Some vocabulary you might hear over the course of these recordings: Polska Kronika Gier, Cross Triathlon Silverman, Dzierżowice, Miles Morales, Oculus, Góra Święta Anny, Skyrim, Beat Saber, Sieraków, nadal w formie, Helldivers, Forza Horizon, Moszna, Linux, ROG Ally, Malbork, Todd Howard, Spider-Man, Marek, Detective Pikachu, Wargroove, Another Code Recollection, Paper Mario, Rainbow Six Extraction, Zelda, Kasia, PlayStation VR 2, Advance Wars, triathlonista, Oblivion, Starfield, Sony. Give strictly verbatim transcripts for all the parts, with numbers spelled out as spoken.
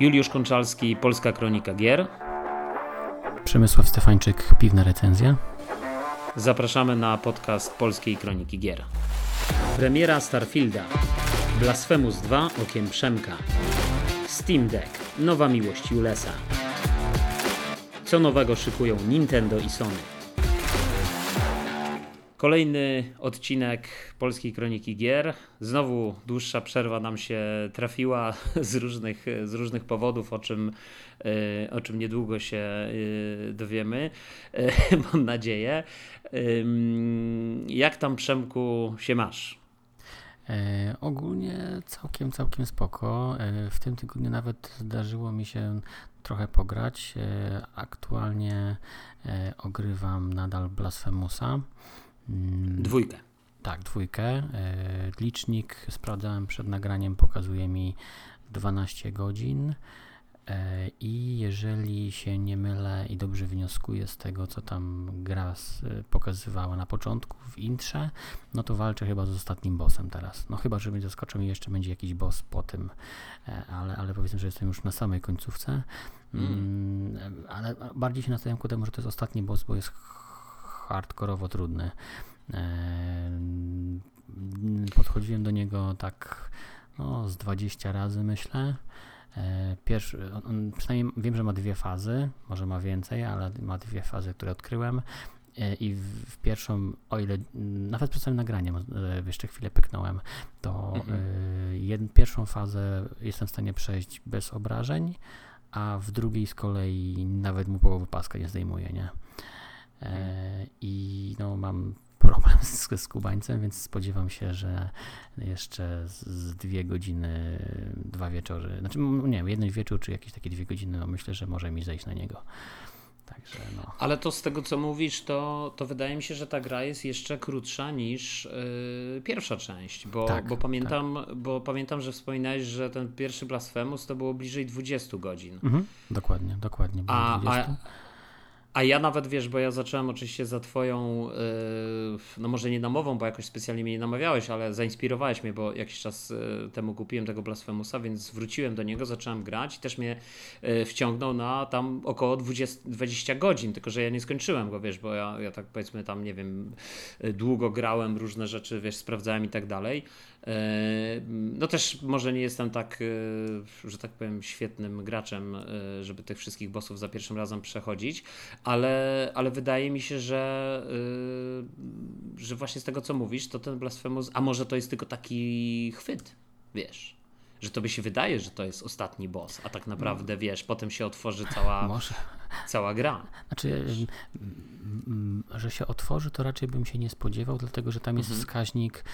Juliusz Konczalski, Polska Kronika Gier. Przemysław Stefańczyk, Piwna Recenzja. Zapraszamy na podcast Polskiej Kroniki Gier. Premiera Starfielda, Blasphemous dwa okiem Przemka, Steam Deck, nowa miłość Julesa. Co nowego szykują Nintendo i Sony? Kolejny odcinek Polskiej Kroniki Gier. Znowu dłuższa przerwa nam się trafiła z różnych, z różnych powodów, o czym, o czym niedługo się dowiemy, mam nadzieję. Jak tam, Przemku, się masz? E, ogólnie całkiem, całkiem spoko. E, w tym tygodniu nawet zdarzyło mi się trochę pograć. E, aktualnie e, ogrywam nadal Blasphemousa. Mm, dwójkę. Tak, dwójkę. E, licznik sprawdzałem przed nagraniem, pokazuje mi dwanaście godzin. E, I jeżeli się nie mylę i dobrze wnioskuję z tego, co tam gra z, pokazywała na początku w intrze, no to walczę chyba z ostatnim bossem teraz. No chyba, że mnie zaskoczą i jeszcze będzie jakiś boss po tym, e, ale, ale powiedzmy, że jestem już na samej końcówce. Mm. Mm, ale bardziej się nastawiam ku temu, że to jest ostatni boss, bo jest hardkorowo trudny. Podchodziłem do niego tak no, z dwadzieścia razy, myślę. Pierwszy, on, on, przynajmniej wiem, że ma dwie fazy, może ma więcej, ale ma dwie fazy, które odkryłem. I w, w pierwszą, o ile nawet przed samym nagraniem jeszcze chwilę pyknąłem, to mhm. jed, pierwszą fazę jestem w stanie przejść bez obrażeń, a w drugiej z kolei nawet mu połowy paska nie zdejmuje, nie? I no, mam problem z, z Kubańcem, więc spodziewam się, że jeszcze z, z dwie godziny, dwa wieczory, znaczy nie wiem, jeden wieczór czy jakieś takie dwie godziny, no myślę, że może mi zejść na niego. Także no. Ale to z tego, co mówisz, to, to wydaje mi się, że ta gra jest jeszcze krótsza niż yy, pierwsza część, bo, tak, bo, pamiętam, tak. bo pamiętam, że wspominałeś, że ten pierwszy Blasphemous to było bliżej dwudziestu godzin. Mhm, dokładnie, dokładnie. A, dwudziestu. A... A ja nawet, wiesz, bo ja zacząłem oczywiście za twoją, no może nie namową, bo jakoś specjalnie mnie nie namawiałeś, ale zainspirowałeś mnie, bo jakiś czas temu kupiłem tego Blasphemousa, więc wróciłem do niego, zacząłem grać i też mnie wciągnął na tam około dwadzieścia godzin, tylko że ja nie skończyłem go, wiesz, bo ja, ja tak powiedzmy tam, nie wiem, długo grałem, różne rzeczy, wiesz, sprawdzałem i tak dalej. No też może nie jestem tak, że tak powiem, świetnym graczem, żeby tych wszystkich bossów za pierwszym razem przechodzić, ale, ale wydaje mi się, że, że właśnie z tego, co mówisz, to ten Blasphemous, a może to jest tylko taki chwyt, wiesz, że tobie się wydaje, że to jest ostatni boss, a tak naprawdę, wiesz, potem się otworzy cała, może. cała gra. Znaczy, że się otworzy, to raczej bym się nie spodziewał, dlatego że tam jest mhm. wskaźnik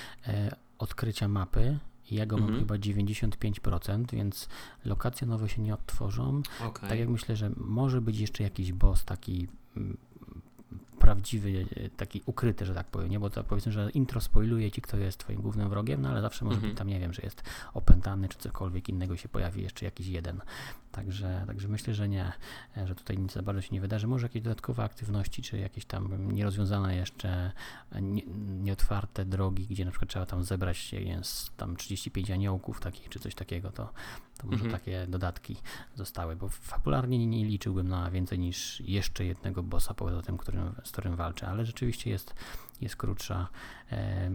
odkrycia mapy. Ja go mam mhm. chyba dziewięćdziesiąt pięć procent, więc lokacje nowe się nie odtworzą. Okay. Tak jak myślę, że może być jeszcze jakiś boss taki m, prawdziwy, taki ukryty, że tak powiem, nie? Bo to powiedzmy, że intro spoiluje ci, kto jest twoim głównym wrogiem, no ale zawsze może mhm. być tam, nie wiem, że jest opętany czy cokolwiek innego się pojawi, jeszcze jakiś jeden. Także, także myślę, że nie, że tutaj nic za bardzo się nie wydarzy. Może jakieś dodatkowe aktywności, czy jakieś tam nierozwiązane jeszcze, nie, nieotwarte drogi, gdzie na przykład trzeba tam zebrać się, jest tam trzydzieści pięć aniołków takich, czy coś takiego, to, to może mhm. takie dodatki zostały, bo fabularnie nie, nie liczyłbym na więcej niż jeszcze jednego bossa poza tym, którym, z którym walczę, ale rzeczywiście jest, jest krótsza, e,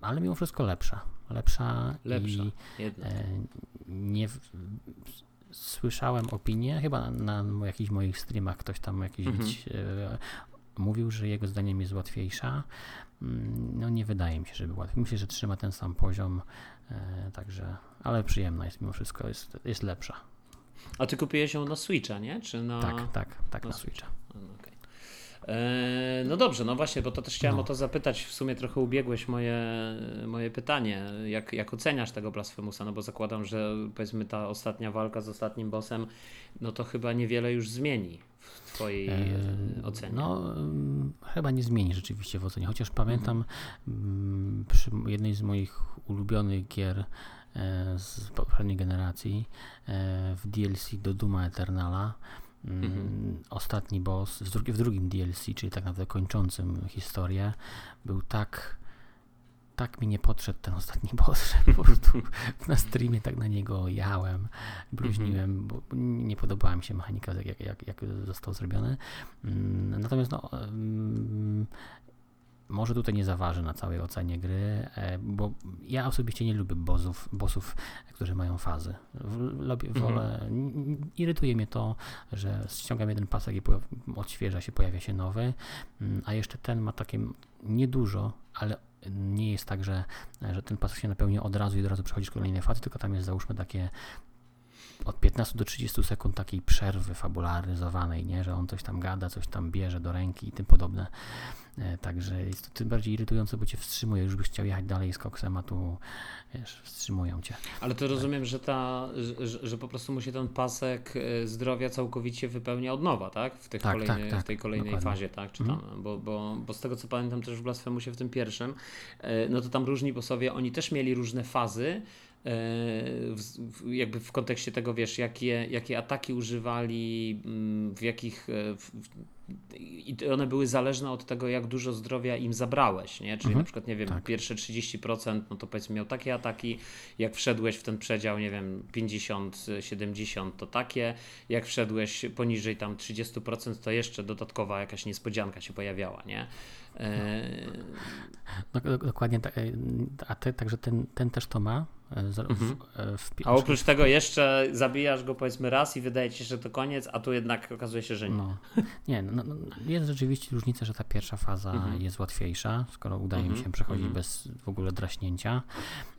ale mimo wszystko lepsza. Lepsza, lepsza. i e, nie... W, Słyszałem opinię, chyba na, na jakichś moich streamach ktoś tam jakiś mhm. widz, y, mówił, że jego zdaniem jest łatwiejsza. No nie wydaje mi się, że była łatwiej. Myślę, że trzyma ten sam poziom, y, także, ale przyjemna jest mimo wszystko, jest, jest lepsza. A ty kupiłeś ją na Switcha, nie? Czy na... Tak, tak, tak na, na Switcha. Switcha. Okay. No dobrze, no właśnie, bo to też chciałem no. o to zapytać, w sumie trochę ubiegłeś moje, moje pytanie, jak, jak oceniasz tego Blasphemousa, no bo zakładam, że powiedzmy ta ostatnia walka z ostatnim bossem, no to chyba niewiele już zmieni w twojej eee, ocenie. No chyba nie zmieni rzeczywiście w ocenie, chociaż pamiętam mhm. przy jednej z moich ulubionych gier z poprzedniej generacji w D L C do Dooma Eternala, Mm-hmm. ostatni boss w, drugi, w drugim D L C, czyli tak naprawdę kończącym historię, był tak tak mi nie podszedł ten ostatni boss, że po prostu na streamie tak na niego jałem, bluźniłem, bo nie podobała mi się mechanika, jak, jak, jak został zrobiony. Natomiast no... Um, może tutaj nie zaważy na całej ocenie gry, bo ja osobiście nie lubię bossów, bossów którzy mają fazy. Lubię, wolę, mhm. Irytuje mnie to, że ściągam jeden pasek i odświeża się, pojawia się nowy, a jeszcze ten ma takie niedużo, ale nie jest tak, że, że ten pasek się napełnia od razu i od razu przechodzisz kolejne fazy, tylko tam jest załóżmy takie od piętnastu do trzydziestu sekund takiej przerwy fabularyzowanej, nie? Że on coś tam gada, coś tam bierze do ręki i tym podobne. Także jest to tym bardziej irytujące, bo cię wstrzymuje. Już byś chciał jechać dalej z koksem, a tu wiesz, wstrzymują cię. Ale to rozumiem, że, ta, że, że po prostu mu się ten pasek zdrowia całkowicie wypełnia od nowa, tak? W, tych tak, kolejnej, tak, tak. w tej kolejnej Dokładnie. fazie, tak? Czy tam, mm. bo, bo, bo z tego co pamiętam też w Blasphemousie w tym pierwszym, no to tam różni bossowie, oni też mieli różne fazy, W, jakby w kontekście tego, wiesz, jakie, jakie ataki używali, w jakich w, i one były zależne od tego, jak dużo zdrowia im zabrałeś, nie? Czyli mhm. na przykład, nie wiem, tak. pierwsze trzydzieści procent, no to powiedzmy miał takie ataki, jak wszedłeś w ten przedział, nie wiem, pięćdziesiąt siedemdziesiąt to takie, jak wszedłeś poniżej tam trzydzieści procent, to jeszcze dodatkowa jakaś niespodzianka się pojawiała, nie? No, no, dokładnie, tak, a te, także ten, ten też to ma. W, mhm. w, w, a oprócz tego jeszcze zabijasz go powiedzmy raz i wydaje ci się, że to koniec, a tu jednak okazuje się, że nie. No. Nie, no, no, jest rzeczywiście różnica, że ta pierwsza faza mhm. jest łatwiejsza, skoro udaje mhm. mi się przechodzić mhm. bez w ogóle draśnięcia.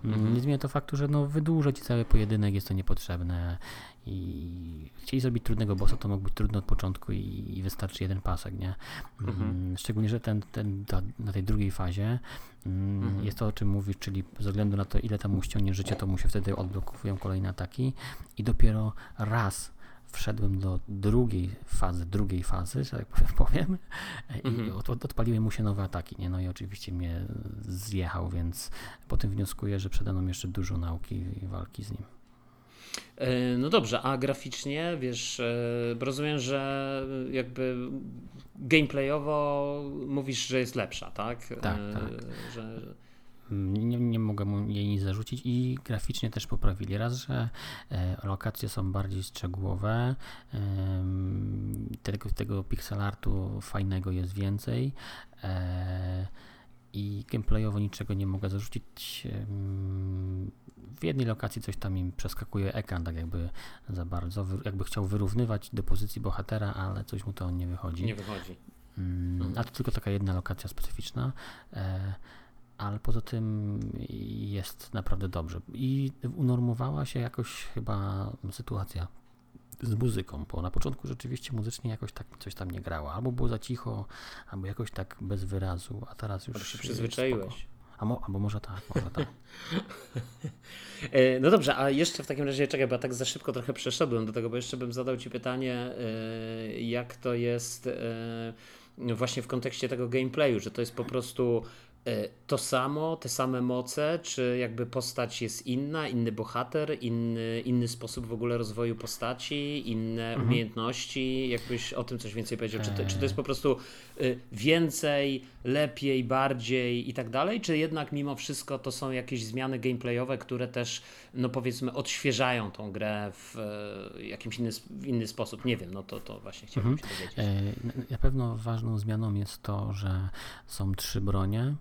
Mhm. Nie zmienia to faktu, że no, wydłuża ci cały pojedynek, jest to niepotrzebne. I chcieli zrobić trudnego bossa, to mógł być trudno od początku i, i wystarczy jeden pasek, nie? Mhm. Szczególnie, że ten, ten, ta, na tej drugiej fazie mhm. jest to, o czym mówisz, czyli ze względu na to, ile tam mu ściągnie życie, to mu się wtedy odblokowują kolejne ataki i dopiero raz wszedłem do drugiej fazy, drugiej fazy, że tak powiem, mhm. i od, odpaliły mu się nowe ataki, nie? No i oczywiście mnie zjechał, więc po tym wnioskuję, że przede mną jeszcze dużo nauki i walki z nim. No dobrze, a graficznie, wiesz, rozumiem, że jakby gameplayowo mówisz, że jest lepsza, tak? Tak, tak. Że... Nie, nie mogę jej nic zarzucić i graficznie też poprawili. Raz, że lokacje są bardziej szczegółowe, tego, tego pixelartu fajnego jest więcej i gameplayowo niczego nie mogę zarzucić. W jednej lokacji coś tam im przeskakuje ekran, tak jakby za bardzo, jakby chciał wyrównywać do pozycji bohatera, ale coś mu to nie wychodzi. Nie wychodzi. Hmm, a to tylko taka jedna lokacja specyficzna, e, ale poza tym jest naprawdę dobrze. I unormowała się jakoś chyba sytuacja z muzyką, bo na początku rzeczywiście muzycznie jakoś tak coś tam nie grało, albo było za cicho, albo jakoś tak bez wyrazu, a teraz już... Bo się przyzwyczaiłeś. A mo, albo może tak, może tak. No dobrze, a jeszcze w takim razie, czekaj, bo ja tak za szybko trochę przeszedłem do tego, bo jeszcze bym zadał Ci pytanie, jak to jest właśnie w kontekście tego gameplayu, że to jest po prostu to samo, te same moce, czy jakby postać jest inna, inny bohater, inny, inny sposób w ogóle rozwoju postaci, inne mhm. umiejętności, jakbyś o tym coś więcej powiedział, czy to, czy to jest po prostu więcej, lepiej, bardziej i tak dalej, czy jednak mimo wszystko to są jakieś zmiany gameplayowe, które też, no powiedzmy, odświeżają tą grę w jakimś inny, inny sposób, nie wiem, no to, to właśnie chciałbym mhm. się dowiedzieć. Na pewno ważną zmianą jest to, że są trzy bronie,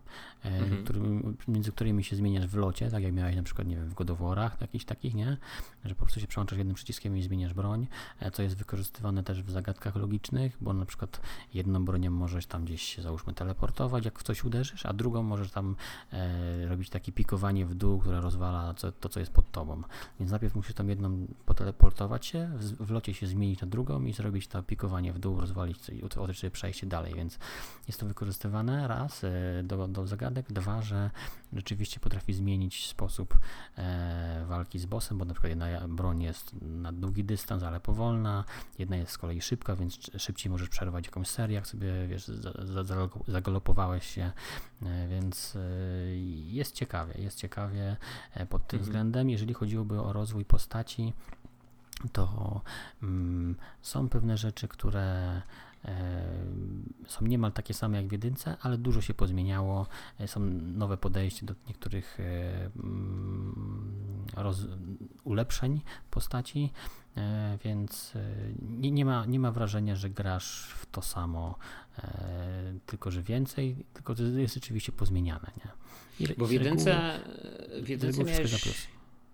Mhm. Który, między którymi się zmieniasz w locie, tak jak miałeś na przykład, nie wiem, w God of Warach, jakichś takich, nie? Że po prostu się przełączasz jednym przyciskiem i zmieniasz broń, co jest wykorzystywane też w zagadkach logicznych, bo na przykład jedną bronią możesz tam gdzieś, załóżmy, teleportować, jak w coś uderzysz, a drugą możesz tam e, robić takie pikowanie w dół, które rozwala co, to, co jest pod tobą. Więc najpierw musisz tam jedną poteleportować się, w, w locie się zmienić na drugą i zrobić to pikowanie w dół, rozwalić i otworzyć przejście dalej, więc jest to wykorzystywane raz e, do do zagadek, dwa, że rzeczywiście potrafi zmienić sposób e, walki z bossem, bo na przykład jedna broń jest na długi dystans, ale powolna, jedna jest z kolei szybka, więc szybciej możesz przerwać jakąś serię, jak sobie wiesz, za, za, zagalopowałeś się, e, więc e, jest ciekawie, jest ciekawie e, pod tym mhm. względem. Jeżeli chodziłoby o rozwój postaci, to mm, są pewne rzeczy, które są niemal takie same jak w jedynce, ale dużo się pozmieniało, są nowe podejście do niektórych roz, ulepszeń postaci, więc nie, nie, ma, nie ma wrażenia, że grasz w to samo, tylko że więcej, tylko to jest rzeczywiście pozmieniane. Nie? I, Bo w jedynce, w jedynce miałeś...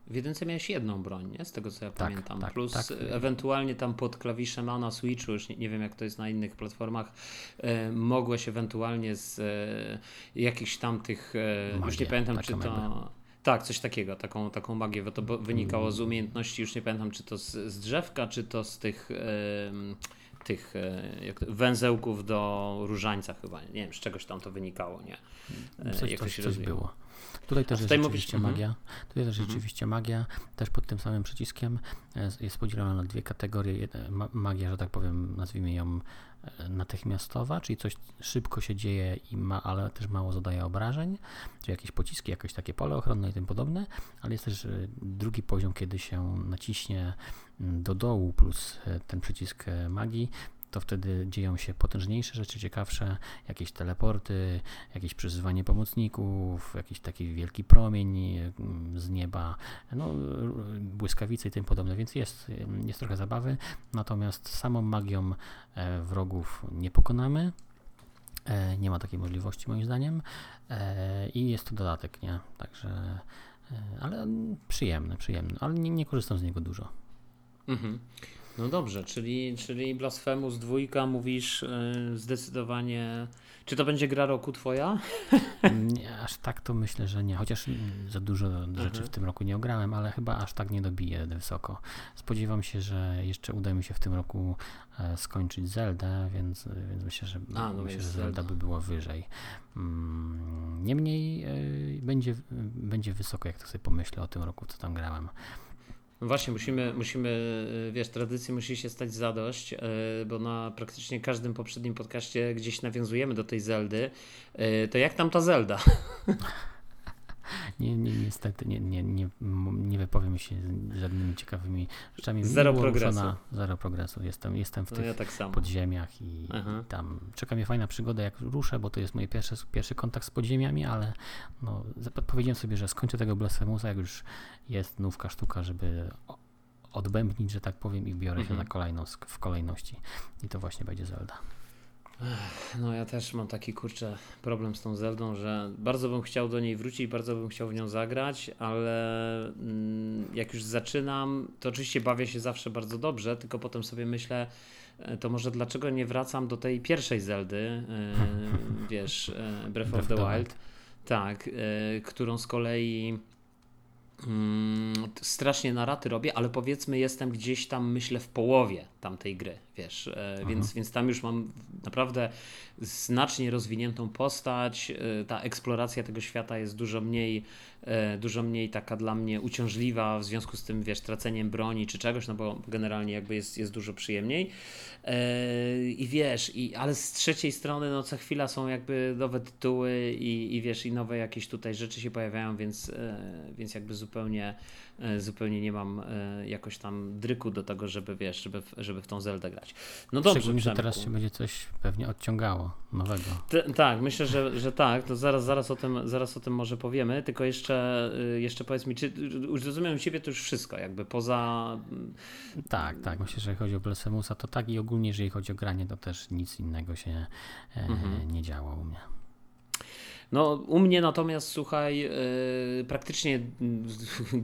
W jedynce miałeś jedną broń, nie? Z tego co ja tak, pamiętam, tak, plus tak. ewentualnie tam pod klawiszem A na Switchu, już nie, nie wiem jak to jest na innych platformach, e, mogłeś ewentualnie z e, jakichś tam tych, e, już nie pamiętam czy to... Jakby. Tak, coś takiego, taką, taką magię, bo to wynikało z umiejętności, już nie pamiętam czy to z, z drzewka, czy to z tych... E, tych jak to, węzełków do różańca chyba, nie wiem z czegoś tam to wynikało, nie? Coś, jak to się coś było. Tutaj też jest rzeczywiście mówisz? magia, tutaj też mhm. rzeczywiście magia, też pod tym samym przyciskiem jest podzielona na dwie kategorie, magia, że tak powiem, nazwijmy ją natychmiastowa, czyli coś szybko się dzieje, i ma, ale też mało zadaje obrażeń, czyli jakieś pociski, jakieś takie pole ochronne i tym podobne, ale jest też drugi poziom, kiedy się naciśnie do dołu plus ten przycisk magii, to wtedy dzieją się potężniejsze rzeczy, ciekawsze, jakieś teleporty, jakieś przyzywanie pomocników, jakiś taki wielki promień z nieba, no, błyskawice i tym podobne, więc jest, jest trochę zabawy, natomiast samą magią wrogów nie pokonamy, nie ma takiej możliwości moim zdaniem i jest to dodatek, nie? Także, ale przyjemny, przyjemny, ale nie, nie korzystam z niego dużo. Mhm. No dobrze, czyli, czyli Blasphemous dwa mówisz yy, zdecydowanie... Czy to będzie gra roku twoja? Nie, aż tak to myślę, że nie. Chociaż za dużo rzeczy mhm. w tym roku nie ograłem, ale chyba aż tak nie dobiję wysoko. Spodziewam się, że jeszcze uda mi się w tym roku e, skończyć Zeldę, więc, więc myślę, że, A, no myślę, że Zelda by była wyżej. Mm, niemniej e, będzie, będzie wysoko, jak to sobie pomyślę o tym roku, co tam grałem. Właśnie, musimy, musimy, wiesz, tradycji musi się stać zadość, bo na praktycznie każdym poprzednim podcaście gdzieś nawiązujemy do tej Zeldy. To jak tam ta Zelda? Nie, nie, niestety nie, nie, nie, nie wypowiem się żadnymi ciekawymi rzeczami. Zero progresu. Zero progresu. Jestem, jestem w tych no ja tak samo. podziemiach i Aha. tam czeka mnie fajna przygoda jak ruszę, bo to jest mój pierwszy, pierwszy kontakt z podziemiami, ale no, powiedziałem sobie, że skończę tego Blasphemousa, jak już jest nówka sztuka, żeby odbębnić, że tak powiem, i biorę mhm. się na kolejną, w kolejności. I to właśnie będzie Zelda. No ja też mam taki kurczę problem z tą Zeldą, że bardzo bym chciał do niej wrócić, bardzo bym chciał w nią zagrać, ale jak już zaczynam, to oczywiście bawię się zawsze bardzo dobrze, tylko potem sobie myślę, to może dlaczego nie wracam do tej pierwszej Zeldy, wiesz, Breath of the Wild, tak, którą z kolei... Hmm, strasznie na raty robię, ale powiedzmy jestem gdzieś tam, myślę, w połowie tamtej gry, wiesz, więc, więc tam już mam naprawdę znacznie rozwiniętą postać, ta eksploracja tego świata jest dużo mniej, dużo mniej taka dla mnie uciążliwa w związku z tym, wiesz, traceniem broni czy czegoś, no bo generalnie jakby jest, jest dużo przyjemniej i wiesz, i, ale z trzeciej strony no co chwila są jakby nowe tytuły i, i wiesz, i nowe jakieś tutaj rzeczy się pojawiają, więc, więc jakby zupełnie Zupełnie, zupełnie nie mam jakoś tam dryku do tego, żeby wiesz, żeby, żeby w tą Zeldę grać. No dobrze. Szczególnie, że teraz się będzie coś pewnie odciągało nowego. T- tak, myślę, że, że tak. To zaraz, zaraz, o tym, zaraz o tym może powiemy, tylko jeszcze, jeszcze powiedz mi, czy już rozumiem u ciebie to już wszystko, jakby poza... Tak, tak. Myślę, że jeżeli chodzi o Blasphemousa, to tak i ogólnie, jeżeli chodzi o granie, to też nic innego się mhm. nie działo u mnie. No, u mnie natomiast, słuchaj, yy, praktycznie yy,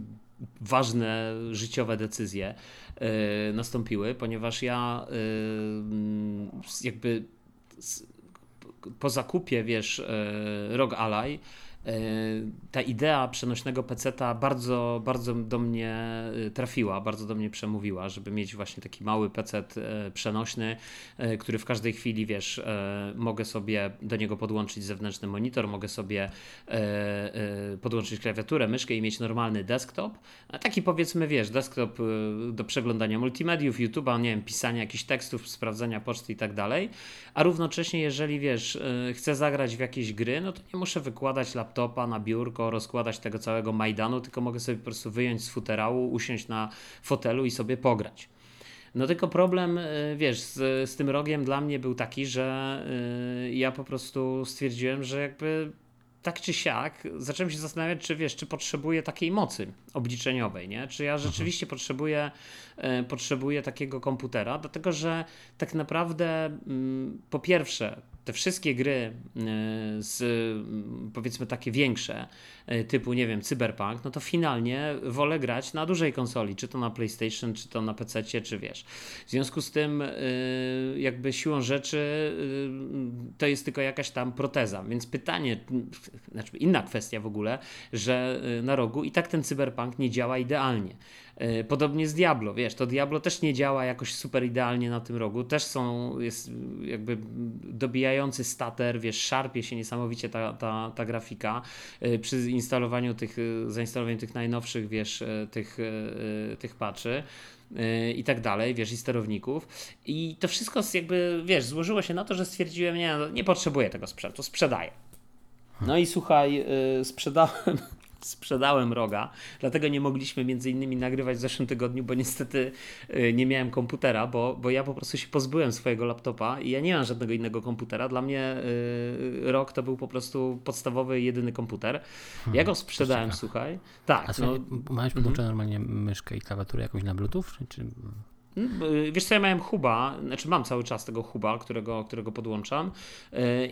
ważne życiowe decyzje yy, nastąpiły, ponieważ ja yy, jakby z, po zakupie, wiesz, yy, R O G Ally, ta idea przenośnego peceta bardzo, bardzo do mnie trafiła, bardzo do mnie przemówiła, żeby mieć właśnie taki mały pecet przenośny, który w każdej chwili, wiesz, mogę sobie do niego podłączyć zewnętrzny monitor, mogę sobie podłączyć klawiaturę, myszkę i mieć normalny desktop. A taki powiedzmy, wiesz, desktop do przeglądania multimediów, YouTube'a, nie wiem, pisania jakichś tekstów, sprawdzania poczty i tak dalej. A równocześnie, jeżeli, wiesz, chcę zagrać w jakieś gry, no to nie muszę wykładać laptopa Topa na biurko, rozkładać tego całego Majdanu, tylko mogę sobie po prostu wyjąć z futerału, usiąść na fotelu i sobie pograć. No tylko problem, wiesz, z, z tym rogiem dla mnie był taki, że yy, ja po prostu stwierdziłem, że jakby tak czy siak zacząłem się zastanawiać, czy wiesz, czy potrzebuję takiej mocy obliczeniowej, nie? Czy ja rzeczywiście potrzebuję, y, potrzebuję takiego komputera, dlatego że tak naprawdę y, po pierwsze te wszystkie gry y, z y, powiedzmy takie większe y, typu, nie wiem, Cyberpunk, no to finalnie wolę grać na dużej konsoli, czy to na PlayStation, czy to na pececie, czy wiesz. W związku z tym y, jakby siłą rzeczy y, to jest tylko jakaś tam proteza, więc pytanie, znaczy inna kwestia w ogóle, że na rogu i tak ten Cyberpunk nie działa idealnie. Podobnie z Diablo, wiesz, to Diablo też nie działa jakoś super idealnie na tym rogu, też są, jest jakby dobijający stater, wiesz, szarpie się niesamowicie ta, ta, ta grafika przy instalowaniu tych, zainstalowaniu tych najnowszych, wiesz, tych, tych patchy i tak dalej, wiesz, i sterowników. I to wszystko jakby, wiesz, złożyło się na to, że stwierdziłem, nie, nie potrzebuję tego sprzętu, sprzedaję. No i słuchaj, sprzedałem, sprzedałem roga, dlatego nie mogliśmy między innymi nagrywać w zeszłym tygodniu, bo niestety nie miałem komputera, bo, bo ja po prostu się pozbyłem swojego laptopa i ja nie mam żadnego innego komputera. Dla mnie rog to był po prostu podstawowy, jedyny komputer. Ja go sprzedałem, hmm, słuchaj. Tak. A co, no, miałeś podłączone mm. normalnie myszkę i klawiaturę jakąś na Bluetooth? Czy... Wiesz co, ja miałem huba, znaczy mam cały czas tego huba, którego, którego podłączam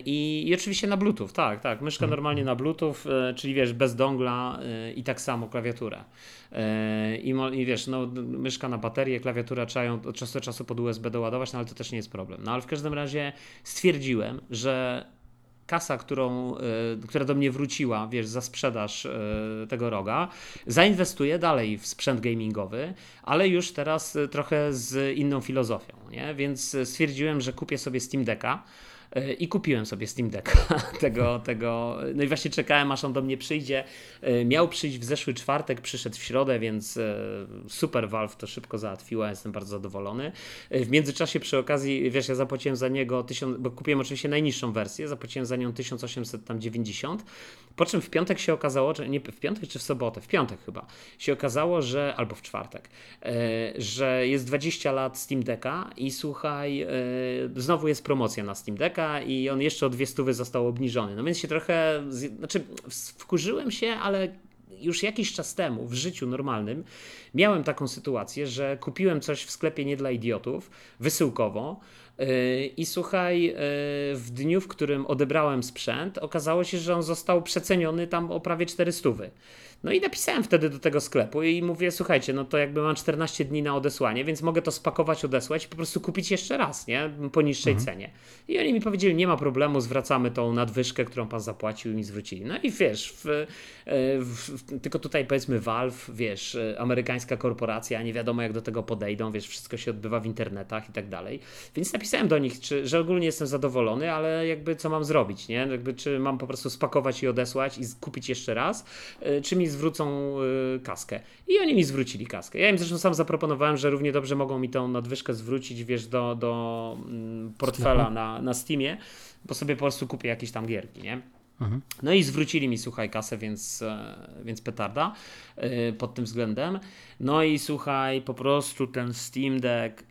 I, i oczywiście na Bluetooth, tak, tak, myszka normalnie na Bluetooth, czyli wiesz, bez dongla i tak samo klawiaturę. I, i wiesz, no myszka na baterię, klawiatura trzeba ją od czasu do czasu pod U S B doładować, no ale to też nie jest problem. No ale w każdym razie stwierdziłem, że kasa, którą, która do mnie wróciła, wiesz, za sprzedaż tego roga, zainwestuję dalej w sprzęt gamingowy, ale już teraz trochę z inną filozofią, nie? Więc stwierdziłem, że kupię sobie Steam Decka i kupiłem sobie Steam Decka tego, tego, no i właśnie czekałem, aż on do mnie przyjdzie. Miał przyjść w zeszły czwartek, przyszedł w środę, więc super, Valve to szybko załatwiła, jestem bardzo zadowolony. W międzyczasie przy okazji, wiesz, ja zapłaciłem za niego, tysiąc, bo kupiłem oczywiście najniższą wersję, zapłaciłem za nią tysiąc osiemset dziewięćdziesiąt, po czym w piątek się okazało, czy nie w piątek, czy w sobotę, w piątek chyba, się okazało, że, albo w czwartek, że jest dwadzieścia lat Steam Decka i słuchaj, znowu jest promocja na Steam Decka, i on jeszcze o dwie stówy został obniżony. No więc się trochę, znaczy wkurzyłem się, ale już jakiś czas temu w życiu normalnym miałem taką sytuację, że kupiłem coś w sklepie nie dla idiotów, wysyłkowo, i słuchaj, w dniu, w którym odebrałem sprzęt, okazało się, że on został przeceniony tam o prawie cztery stówy. No i napisałem wtedy do tego sklepu i mówię, słuchajcie, no to jakby mam czternaście dni na odesłanie, więc mogę to spakować, odesłać i po prostu kupić jeszcze raz, nie? Po niższej mhm. cenie. I oni mi powiedzieli, nie ma problemu, zwracamy tą nadwyżkę, którą pan zapłacił, i mi zwrócili. No i wiesz, w, w, tylko tutaj powiedzmy Valve, wiesz, amerykańska korporacja, nie wiadomo jak do tego podejdą, wiesz, wszystko się odbywa w internetach i tak dalej. Więc napisałem do nich, czy, że ogólnie jestem zadowolony, ale jakby co mam zrobić, nie? Jakby, czy mam po prostu spakować i odesłać i kupić jeszcze raz, czy mi zwrócą kaskę. I oni mi zwrócili kaskę. Ja im zresztą sam zaproponowałem, że równie dobrze mogą mi tą nadwyżkę zwrócić, wiesz, do, do portfela na, na Steamie, bo sobie po prostu kupię jakieś tam gierki, nie? No i zwrócili mi, słuchaj, kasę, więc, więc petarda pod tym względem. No i słuchaj, po prostu ten Steam Deck,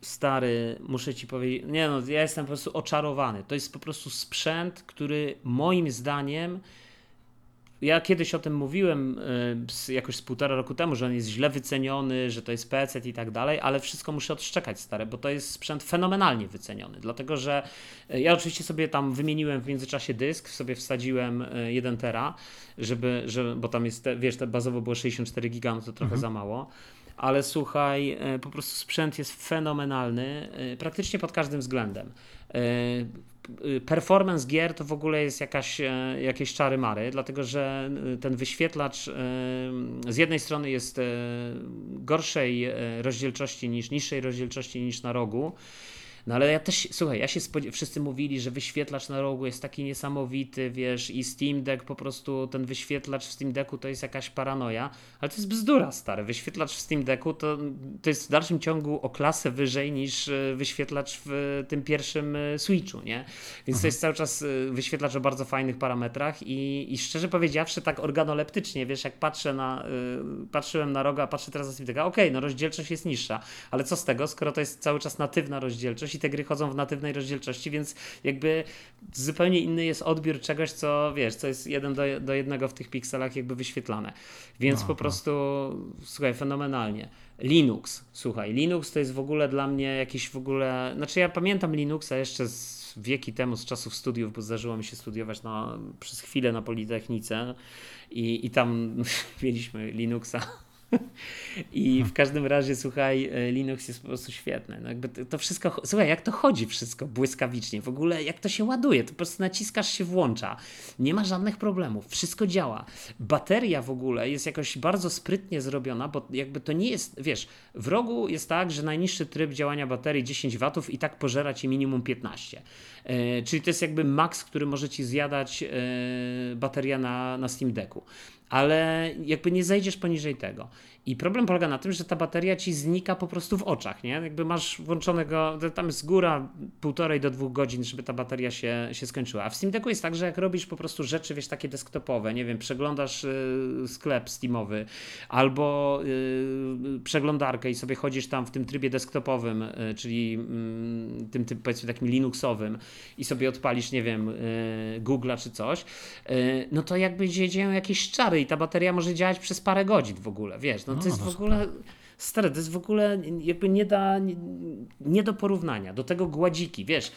stary, muszę ci powiedzieć, nie no, ja jestem po prostu oczarowany. To jest po prostu sprzęt, który moim zdaniem, ja kiedyś o tym mówiłem jakoś z półtora roku temu, że on jest źle wyceniony, że to jest P C i tak dalej, ale wszystko muszę odszczekać, stare, bo to jest sprzęt fenomenalnie wyceniony, dlatego że ja oczywiście sobie tam wymieniłem w międzyczasie dysk, sobie wsadziłem jeden tera, żeby, żeby, bo tam jest, wiesz, bazowo było sześćdziesiąt cztery giga, no to trochę mhm. za mało. Ale słuchaj, po prostu sprzęt jest fenomenalny, praktycznie pod każdym względem. Performance gier to w ogóle jest jakaś, jakieś czary mary, dlatego że ten wyświetlacz z jednej strony jest gorszej rozdzielczości niż, niższej rozdzielczości niż na rogu, No ale ja też, słuchaj, ja się spodziew- wszyscy mówili, że wyświetlacz na rogu jest taki niesamowity, wiesz, i Steam Deck, po prostu ten wyświetlacz w Steam Decku to jest jakaś paranoja, ale to jest bzdura, stary. Wyświetlacz w Steam Decku to, to jest w dalszym ciągu o klasę wyżej niż wyświetlacz w tym pierwszym Switchu, nie? Więc to jest cały czas wyświetlacz o bardzo fajnych parametrach i, i szczerze powiedziawszy tak organoleptycznie, wiesz, jak patrzę na, patrzyłem na roga, patrzę teraz na Steam Decka, okej, okay, no rozdzielczość jest niższa, ale co z tego, skoro to jest cały czas natywna rozdzielczość i te gry chodzą w natywnej rozdzielczości, więc jakby zupełnie inny jest odbiór czegoś, co wiesz, co jest jeden do, do jednego w tych pikselach jakby wyświetlane. Więc no, po prostu, no. Słuchaj, fenomenalnie. Linux, słuchaj, Linux to jest w ogóle dla mnie jakiś w ogóle, znaczy ja pamiętam Linuxa jeszcze z wieki temu, z czasów studiów, bo zdarzyło mi się studiować na, przez chwilę na Politechnice i, i tam mieliśmy Linuxa. I w każdym razie, słuchaj, Linux jest po prostu świetny. No jakby to wszystko, słuchaj, jak to chodzi wszystko błyskawicznie, w ogóle jak to się ładuje, to po prostu naciskasz, się włącza. Nie ma żadnych problemów, wszystko działa. Bateria w ogóle jest jakoś bardzo sprytnie zrobiona, bo jakby to nie jest, wiesz, w rogu jest tak, że najniższy tryb działania baterii dziesięć watów i tak pożera ci minimum piętnaście. E, czyli to jest jakby maks, który może ci zjadać e, bateria na, na Steam Decku. Ale jakby nie zejdziesz poniżej tego. I problem polega na tym, że ta bateria ci znika po prostu w oczach, nie? Jakby masz włączonego, tam jest góra półtorej do dwóch godzin, żeby ta bateria się, się skończyła. A w Steam Decku jest tak, że jak robisz po prostu rzeczy, wiesz, takie desktopowe, nie wiem, przeglądasz y, sklep steamowy albo y, przeglądarkę i sobie chodzisz tam w tym trybie desktopowym, y, czyli y, tym, tym powiedzmy takim linuxowym i sobie odpalisz, nie wiem, y, Google'a czy coś, y, no to jakby dzieją jakieś czary i ta bateria może działać przez parę godzin w ogóle, wiesz, no to no, jest no, w ogóle, stary, to jest w ogóle jakby nie, da, nie, nie do porównania, do tego gładziki, wiesz,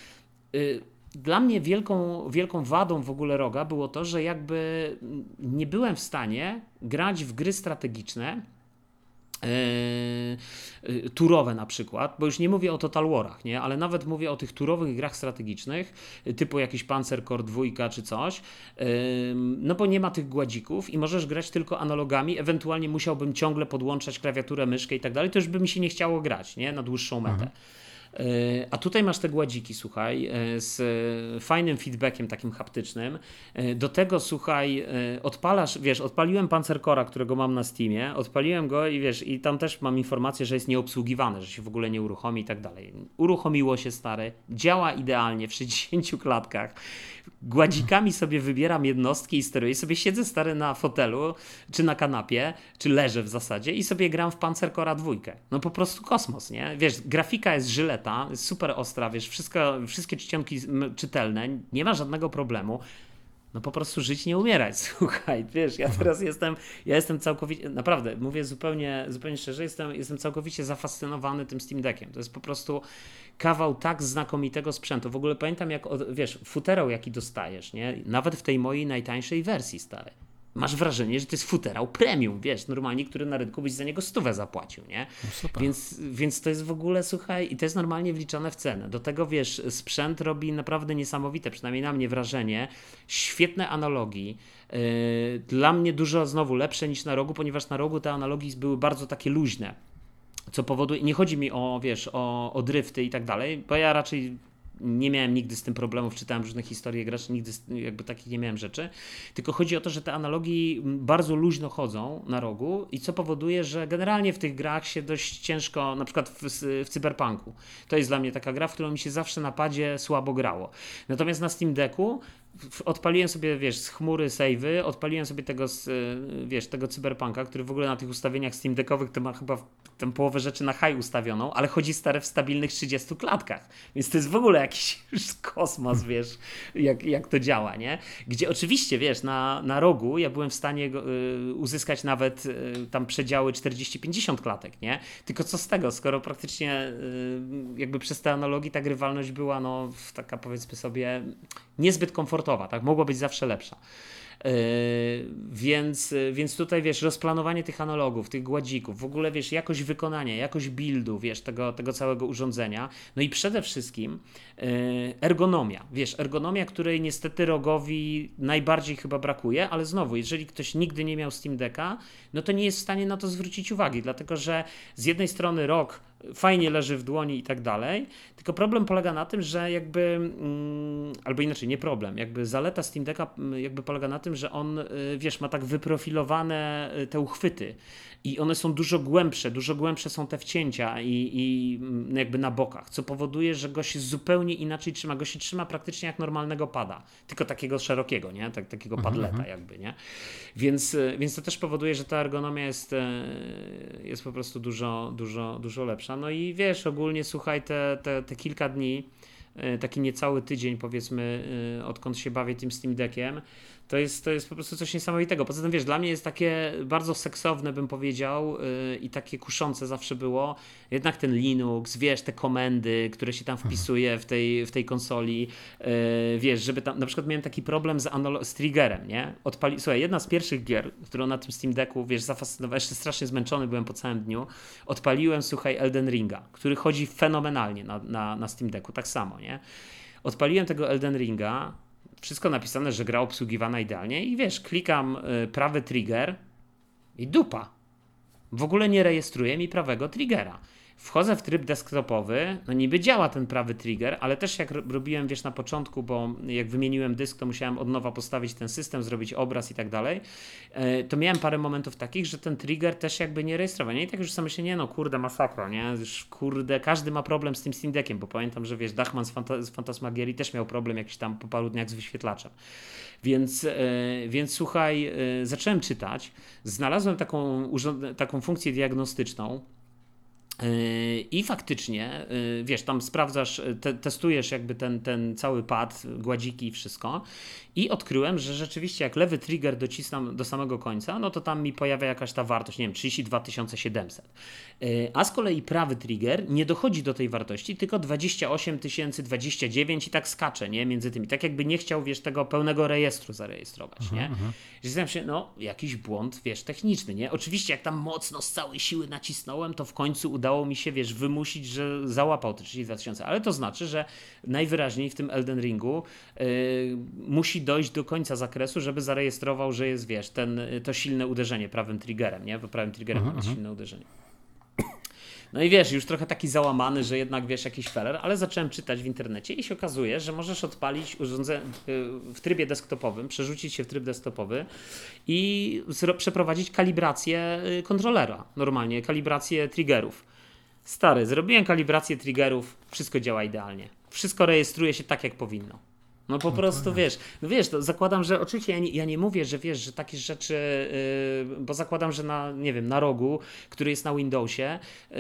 y, dla mnie wielką, wielką wadą w ogóle roga było to, że jakby nie byłem w stanie grać w gry strategiczne, Yy, turowe na przykład, bo już nie mówię o Total Warach, nie? Ale nawet mówię o tych turowych grach strategicznych, typu jakiś Panzer Corps dwa czy coś, yy, no bo nie ma tych gładzików i możesz grać tylko analogami, ewentualnie musiałbym ciągle podłączać klawiaturę, myszkę i tak dalej, to już by mi się nie chciało grać, nie? Na dłuższą metę. Mhm. A tutaj masz te gładziki, słuchaj, z fajnym feedbackiem takim haptycznym. Do tego, słuchaj, odpalasz, wiesz, odpaliłem Panzer Corpsa, którego mam na Steamie, odpaliłem go i wiesz, i tam też mam informację, że jest nieobsługiwany, że się w ogóle nie uruchomi i tak dalej. Uruchomiło się, stary, działa idealnie w sześćdziesięciu klatkach. Gładzikami sobie wybieram jednostki i steruję. Sobie siedzę, stary, na fotelu, czy na kanapie, czy leżę w zasadzie i sobie gram w Panzer Corpsa dwa. No po prostu kosmos, nie? Wiesz, grafika jest żyleta, super ostra, wiesz, wszystko, wszystkie czcionki czytelne, nie ma żadnego problemu. No po prostu żyć, nie umierać, słuchaj, wiesz, ja teraz jestem, ja jestem całkowicie, naprawdę, mówię zupełnie, zupełnie szczerze, jestem, jestem całkowicie zafascynowany tym Steam Deckiem. To jest po prostu kawał tak znakomitego sprzętu. W ogóle pamiętam, jak, wiesz, futerał, jaki dostajesz, nie? Nawet w tej mojej najtańszej wersji, stary. Masz wrażenie, że to jest futerał premium, wiesz, normalnie, który na rynku byś za niego stówę zapłacił, nie? No więc, więc to jest w ogóle, słuchaj, i to jest normalnie wliczane w cenę. Do tego, wiesz, sprzęt robi naprawdę niesamowite, przynajmniej na mnie wrażenie, świetne analogi. Yy, dla mnie dużo znowu lepsze niż na rogu, ponieważ na rogu te analogi były bardzo takie luźne, co powoduje, nie chodzi mi o, wiesz, o, o drifty i tak dalej, bo ja raczej... nie miałem nigdy z tym problemów, czytałem różne historie graczy, nigdy jakby takich nie miałem rzeczy, tylko chodzi o to, że te analogi bardzo luźno chodzą na rogu i co powoduje, że generalnie w tych grach się dość ciężko, na przykład w, w Cyberpunku, to jest dla mnie taka gra, w którą mi się zawsze na padzie słabo grało. Natomiast na Steam Decku odpaliłem sobie, wiesz, z chmury save'y, odpaliłem sobie tego, wiesz, tego Cyberpunka, który w ogóle na tych ustawieniach Steam Deckowych to ma chyba tam połowę rzeczy na high ustawioną, ale chodzi stare w stabilnych trzydziestu klatkach, więc to jest w ogóle jakiś już kosmos, wiesz, jak, jak to działa, nie? Gdzie oczywiście, wiesz, na, na rogu ja byłem w stanie go, y, uzyskać nawet y, tam przedziały czterdzieści pięćdziesiąt klatek, nie? Tylko co z tego, skoro praktycznie y, jakby przez te analogi ta grywalność była, no, taka powiedzmy sobie niezbyt komfortowa, tak? Mogła być zawsze lepsza. Yy, więc, więc tutaj, wiesz, rozplanowanie tych analogów, tych gładzików, w ogóle, wiesz, jakość wykonania, jakość buildu, wiesz, tego, tego całego urządzenia, no i przede wszystkim yy, ergonomia, wiesz, ergonomia, której niestety rogowi najbardziej chyba brakuje, ale znowu, jeżeli ktoś nigdy nie miał Steam Decka, no to nie jest w stanie na to zwrócić uwagi, dlatego że z jednej strony rog fajnie leży w dłoni i tak dalej, tylko problem polega na tym, że jakby, albo inaczej, nie problem, jakby zaleta Steam Decka jakby polega na tym, że on, wiesz, ma tak wyprofilowane te uchwyty i one są dużo głębsze, dużo głębsze są te wcięcia i, i jakby na bokach, co powoduje, że go się zupełnie inaczej trzyma, go się trzyma praktycznie jak normalnego pada, tylko takiego szerokiego, nie? Tak, takiego padleta jakby, nie? Więc, więc to też powoduje, że ta ergonomia jest, jest po prostu dużo, dużo, dużo lepsza. No i wiesz, ogólnie słuchaj, te, te, te kilka dni, taki niecały tydzień powiedzmy, odkąd się bawię tym Steam Deckiem, to jest, to jest po prostu coś niesamowitego. Poza tym wiesz, dla mnie jest takie bardzo seksowne, bym powiedział, i takie kuszące zawsze było. Jednak ten Linux, wiesz, te komendy, które się tam wpisuje w tej, w tej konsoli, wiesz, żeby tam, na przykład miałem taki problem z, analog- z triggerem, nie? Odpali- Słuchaj, jedna z pierwszych gier, którą na tym Steam Decku, wiesz, zafascynowałem, jeszcze strasznie zmęczony byłem po całym dniu, odpaliłem, słuchaj, Elden Ringa, który chodzi fenomenalnie na, na, na Steam Decku, tak samo, nie? Odpaliłem tego Elden Ringa, wszystko napisane, że gra obsługiwana idealnie i wiesz, klikam prawy trigger i dupa. W ogóle nie rejestruje mi prawego triggera. Wchodzę w tryb desktopowy, no niby działa ten prawy trigger, ale też jak robiłem, wiesz, na początku, bo jak wymieniłem dysk, to musiałem od nowa postawić ten system, zrobić obraz i tak dalej, to miałem parę momentów takich, że ten trigger też jakby nie rejestrował. I tak już sobie myślę, nie no, kurde, masakra, nie? Już kurde, każdy ma problem z tym Steam Deckiem, bo pamiętam, że wiesz, Dachman z, Fanta- z Fantasmagierii też miał problem jakiś tam po paru dniach z wyświetlaczem. Więc, więc słuchaj, zacząłem czytać, znalazłem taką, taką funkcję diagnostyczną, i faktycznie, wiesz, tam sprawdzasz, te, testujesz jakby ten, ten cały pad, gładziki i wszystko i odkryłem, że rzeczywiście jak lewy trigger docisnam do samego końca, no to tam mi pojawia jakaś ta wartość, nie wiem, trzydzieści dwa tysiące siedemset, a z kolei prawy trigger nie dochodzi do tej wartości, tylko dwadzieścia osiem tysięcy, dwadzieścia dziewięć i tak skacze, nie, między tymi, tak jakby nie chciał, wiesz, tego pełnego rejestru zarejestrować, aha, nie, aha. Zastanawiam się, no, jakiś błąd, wiesz, techniczny, nie, oczywiście jak tam mocno z całej siły nacisnąłem, to w końcu udało Udało mi się, wiesz, wymusić, że załapał te trzydzieści dwa tysiące, ale to znaczy, że najwyraźniej w tym Elden Ringu yy, musi dojść do końca zakresu, żeby zarejestrował, że jest, wiesz, ten, to silne uderzenie prawym triggerem, nie? Bo prawym triggerem uh-huh. jest silne uderzenie. No i wiesz, już trochę taki załamany, że jednak wiesz jakiś feller, ale zacząłem czytać w internecie i się okazuje, że możesz odpalić urządzenie w trybie desktopowym, przerzucić się w tryb desktopowy i zro- przeprowadzić kalibrację kontrolera, normalnie kalibrację triggerów. Stary, zrobiłem kalibrację triggerów, wszystko działa idealnie. Wszystko rejestruje się tak, jak powinno. No po prostu, wiesz, no wiesz, to zakładam, że oczywiście ja nie, ja nie mówię, że wiesz, że takie rzeczy, yy, bo zakładam, że na, nie wiem, na rogu, który jest na Windowsie, yy,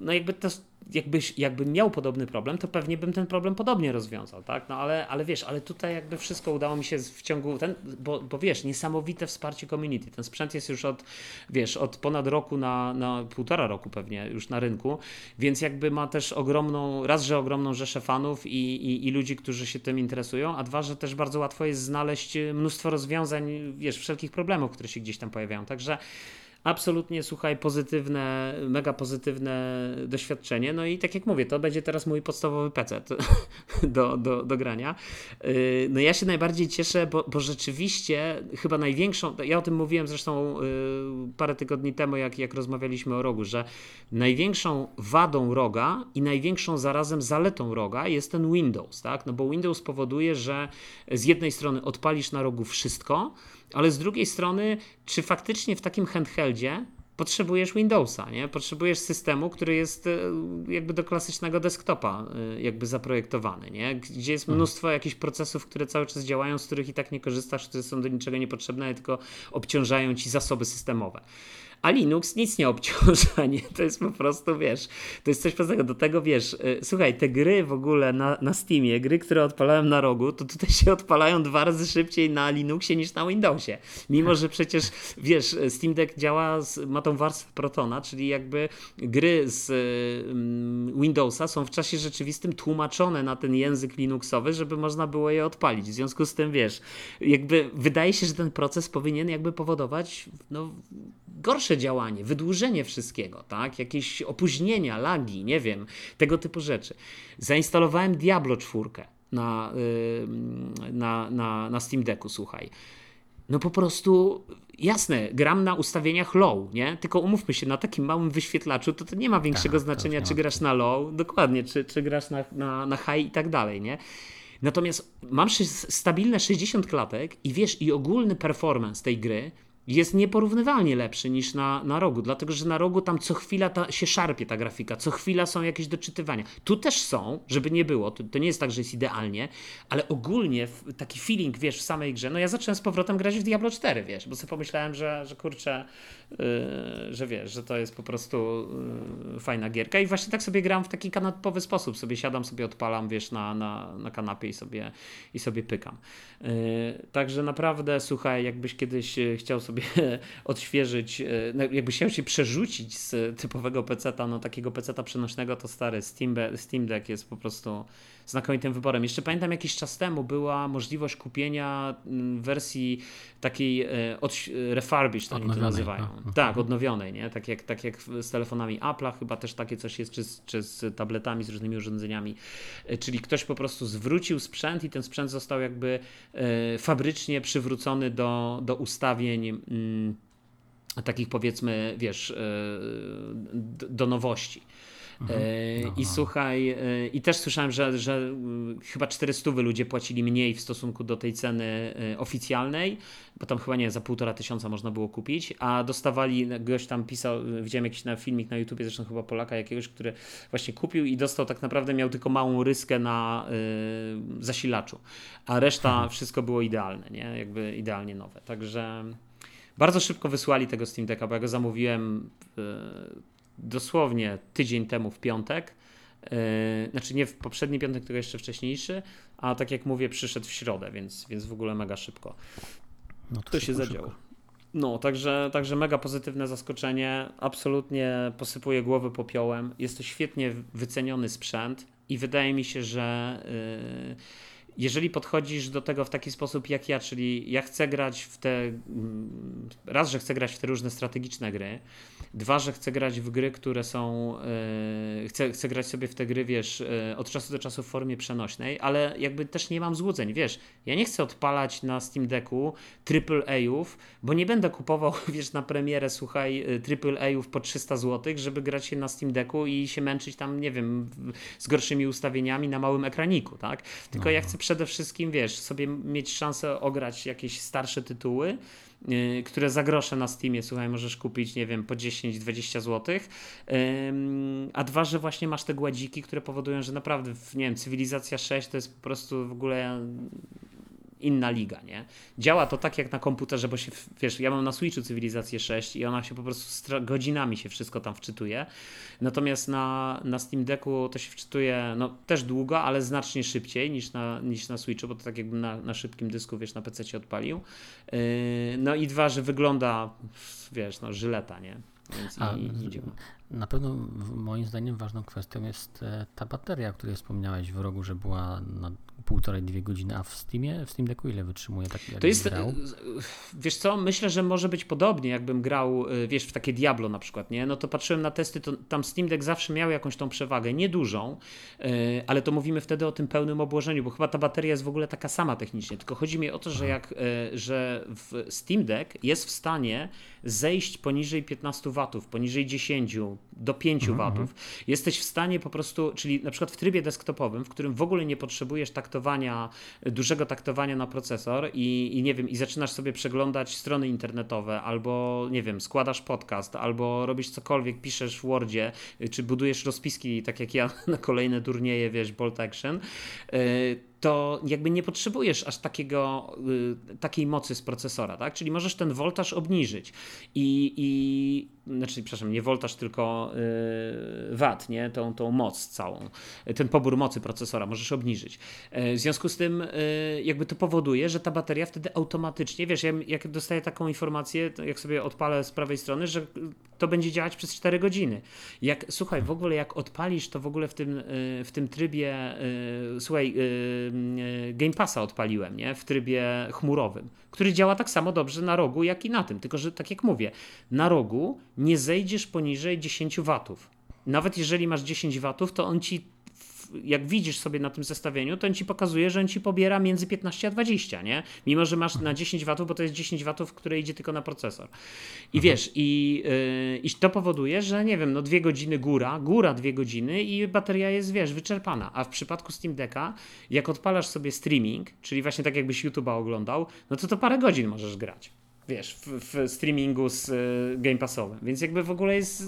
no jakby to, jakbyś, jakbym miał podobny problem, to pewnie bym ten problem podobnie rozwiązał, tak? No ale, ale wiesz, ale tutaj jakby wszystko udało mi się w ciągu, ten, bo, bo wiesz, niesamowite wsparcie community. Ten sprzęt jest już od, wiesz, od ponad roku na, na półtora roku pewnie już na rynku, więc jakby ma też ogromną, raz, że ogromną rzeszę fanów i, i, i ludzi, którzy się tym interesują, a dwa, że też bardzo łatwo jest znaleźć mnóstwo rozwiązań, wiesz, wszelkich problemów, które się gdzieś tam pojawiają, także absolutnie, słuchaj, pozytywne, mega pozytywne doświadczenie. No i tak jak mówię, to będzie teraz mój podstawowy P C do, do, do grania. No ja się najbardziej cieszę, bo, bo rzeczywiście chyba największą, ja o tym mówiłem zresztą parę tygodni temu, jak, jak rozmawialiśmy o rogu, że największą wadą roga i największą zarazem zaletą roga jest ten Windows, tak? No bo Windows powoduje, że z jednej strony odpalisz na rogu wszystko, ale z drugiej strony, czy faktycznie w takim handheldzie potrzebujesz Windowsa, nie? Potrzebujesz systemu, który jest jakby do klasycznego desktopa jakby zaprojektowany, nie? Gdzie jest mnóstwo jakichś procesów, które cały czas działają, z których i tak nie korzystasz, które są do niczego niepotrzebne, tylko obciążają ci zasoby systemowe. A Linux nic nie obciąża, nie? To jest po prostu, wiesz, to jest coś prostego. Do tego, wiesz, yy, słuchaj, te gry w ogóle na, na Steamie, gry, które odpalałem na rogu, to tutaj się odpalają dwa razy szybciej na Linuxie niż na Windowsie. Mimo, że przecież, wiesz, Steam Deck działa, z, ma tą warstwę Protona, czyli jakby gry z yy, Windowsa są w czasie rzeczywistym tłumaczone na ten język Linuxowy, żeby można było je odpalić. W związku z tym, wiesz, jakby wydaje się, że ten proces powinien jakby powodować, no, gorsze działanie, wydłużenie wszystkiego, tak? Jakieś opóźnienia, lagi, nie wiem, tego typu rzeczy. Zainstalowałem Diablo cztery na, na, na, na Steam Decku, słuchaj. no po prostu... Jasne, gram na ustawieniach low, nie? Tylko umówmy się, na takim małym wyświetlaczu to, to nie ma większego tak, znaczenia, czy grasz na low, dokładnie, czy, czy grasz na, na, na high i tak dalej, nie? Natomiast mam stabilne sześćdziesiąt klatek i wiesz, i ogólny performance tej gry jest nieporównywalnie lepszy niż na, na rogu, dlatego że na rogu tam co chwila ta, się szarpie ta grafika, co chwila są jakieś doczytywania. Tu też są, żeby nie było, to, to nie jest tak, że jest idealnie, ale ogólnie taki feeling, wiesz, w samej grze, no ja zacząłem z powrotem grać w Diablo cztery, wiesz, bo sobie pomyślałem, że, że kurczę, yy, że wiesz, że to jest po prostu yy, fajna gierka i właśnie tak sobie gram w taki kanapowy sposób, sobie siadam, sobie odpalam, wiesz, na, na, na kanapie i sobie, i sobie pykam. Yy, także naprawdę, słuchaj, jakbyś kiedyś chciał sobie odświeżyć, jakby chciał się przerzucić z typowego peceta, no takiego peceta przenośnego, to stary Steam, Steam Deck jest po prostu znakomitym wyborem. Jeszcze pamiętam, jakiś czas temu była możliwość kupienia wersji takiej od, refurbish, tak oni to nazywają. No. Tak, odnowionej, nie? Tak jak, tak jak z telefonami Apple'a, chyba też takie coś jest, czy z, czy z tabletami, z różnymi urządzeniami. Czyli ktoś po prostu zwrócił sprzęt i ten sprzęt został jakby fabrycznie przywrócony do, do ustawień takich, powiedzmy, wiesz, do nowości. Mhm, no. I słuchaj, i też słyszałem, że, że chyba czterysta ludzie płacili mniej w stosunku do tej ceny oficjalnej, bo tam chyba nie, za półtora tysiąca można było kupić, a dostawali, goś tam pisał, widziałem jakiś na filmik na YouTubie, zresztą chyba Polaka jakiegoś, który właśnie kupił i dostał tak naprawdę, miał tylko małą ryskę na y, zasilaczu, a reszta mhm. wszystko było idealne, nie? Jakby idealnie nowe, także bardzo szybko wysłali tego Steam Decka, bo ja go zamówiłem y, dosłownie tydzień temu w piątek, yy, znaczy nie w poprzedni piątek, tylko jeszcze wcześniejszy, a tak jak mówię, przyszedł w środę, więc, więc w ogóle mega szybko. No to, to się zadziało. No, także, także mega pozytywne zaskoczenie, absolutnie posypuję głowę popiołem, jest to świetnie wyceniony sprzęt i wydaje mi się, że yy, jeżeli podchodzisz do tego w taki sposób jak ja, czyli ja chcę grać w te, raz, że chcę grać w te różne strategiczne gry, dwa, że chcę grać w gry, które są, yy, chcę, chcę grać sobie w te gry, wiesz, yy, od czasu do czasu w formie przenośnej, ale jakby też nie mam złudzeń, wiesz, ja nie chcę odpalać na Steam Decku triple A-ów, bo nie będę kupował, wiesz, na premierę, słuchaj, triple A-ów po trzysta złotych, żeby grać się na Steam Decku i się męczyć tam, nie wiem, z gorszymi ustawieniami na małym ekraniku, tak? Tylko no. ja chcę przede wszystkim, wiesz, sobie mieć szansę ograć jakieś starsze tytuły, yy, które za grosze na Steamie, słuchaj, możesz kupić, nie wiem, po dziesięć dwadzieścia złotych, yy, a dwa, że właśnie masz te gładziki, które powodują, że naprawdę, nie wiem, Cywilizacja sześć to jest po prostu w ogóle inna liga, nie? Działa to tak jak na komputerze, bo się, wiesz, ja mam na Switchu Cywilizację sześć i ona się po prostu stra- godzinami się wszystko tam wczytuje, natomiast na, na Steam Decku to się wczytuje, no też długo, ale znacznie szybciej niż na, niż na Switchu, bo to tak jakbym na, na szybkim dysku, wiesz, na pececie odpalił, yy, no i dwa, że wygląda, wiesz, no żyleta, nie? Więc A, i, i na pewno moim zdaniem ważną kwestią jest ta bateria, o której wspomniałeś w rogu, że była na półtorej, dwie godziny, a w Steamie, w Steam Decku ile wytrzymuje? Tak, to jest, grał? Wiesz co, myślę, że może być podobnie, jakbym grał, wiesz, w takie Diablo na przykład, nie? No to patrzyłem na testy, to tam Steam Deck zawsze miał jakąś tą przewagę, niedużą, ale to mówimy wtedy o tym pełnym obłożeniu, bo chyba ta bateria jest w ogóle taka sama technicznie, tylko chodzi mi o to, że jak, że w Steam Deck jest w stanie zejść poniżej piętnaście watów, poniżej dziesięć, do pięć mhm. watów, jesteś w stanie po prostu, czyli na przykład w trybie desktopowym, w którym w ogóle nie potrzebujesz taktowania, dużego taktowania na procesor i, i nie wiem, i zaczynasz sobie przeglądać strony internetowe, albo nie wiem, składasz podcast, albo robisz cokolwiek, piszesz w Wordzie, czy budujesz rozpiski, tak jak ja na kolejne turnieje, wiesz, Bolt Action, yy, to jakby nie potrzebujesz aż takiego, takiej mocy z procesora, tak? Czyli możesz ten woltaż obniżyć i, i znaczy, przepraszam, nie woltaż, tylko yy, wat, nie? Tą, tą moc całą, ten pobór mocy procesora możesz obniżyć. W związku z tym yy, jakby to powoduje, że ta bateria wtedy automatycznie, wiesz, ja, jak dostaję taką informację, jak sobie odpalę z prawej strony, że to będzie działać przez cztery godziny. Jak, słuchaj, w ogóle jak odpalisz, to w ogóle w tym, yy, w tym trybie, yy, słuchaj, yy, Game Passa odpaliłem, nie? W trybie chmurowym, który działa tak samo dobrze na rogu, jak i na tym, tylko że tak jak mówię, na rogu nie zejdziesz poniżej dziesięć watów. Nawet jeżeli masz dziesięć watów, to on ci jak widzisz sobie na tym zestawieniu, to on ci pokazuje, że on ci pobiera między piętnaście a dwadzieścia, nie? Mimo, że masz na dziesięć watów, bo to jest dziesięć watów, które idzie tylko na procesor. I wiesz, i, yy, i to powoduje, że nie wiem, no dwie godziny góra, góra dwie godziny i bateria jest, wiesz, wyczerpana. A w przypadku Steam Decka, jak odpalasz sobie streaming, czyli właśnie tak jakbyś YouTube'a oglądał, no to to parę godzin możesz grać. Wiesz, w, w streamingu z y, Game Passowym. Więc jakby w ogóle jest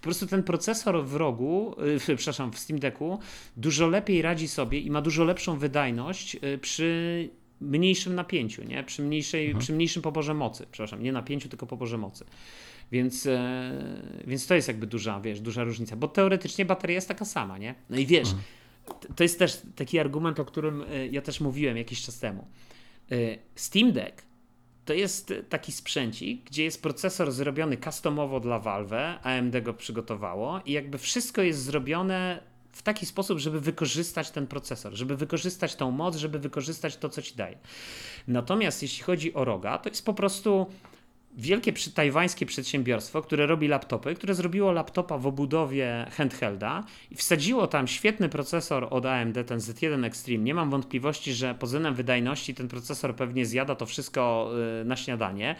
po prostu ten procesor w rogu, y, przepraszam, w Steam Decku dużo lepiej radzi sobie i ma dużo lepszą wydajność y, przy mniejszym napięciu, nie? Przy mniejszej, mhm. przy mniejszym poborze mocy. Przepraszam, nie napięciu, tylko poborze mocy. Więc, y, więc to jest jakby duża, wiesz, duża różnica, bo teoretycznie bateria jest taka sama, nie? No i wiesz, mhm. to jest też taki argument, o którym y, ja też mówiłem jakiś czas temu. Y, Steam Deck to jest taki sprzęcik, gdzie jest procesor zrobiony customowo dla Valve, A M D go przygotowało i jakby wszystko jest zrobione w taki sposób, żeby wykorzystać ten procesor, żeby wykorzystać tą moc, żeby wykorzystać to, co ci daje. Natomiast jeśli chodzi o ROGa, to jest po prostu wielkie tajwańskie przedsiębiorstwo, które robi laptopy, które zrobiło laptopa w obudowie handhelda i wsadziło tam świetny procesor od A M D, ten Z jeden Extreme. Nie mam wątpliwości, że pod względem wydajności ten procesor pewnie zjada to wszystko na śniadanie.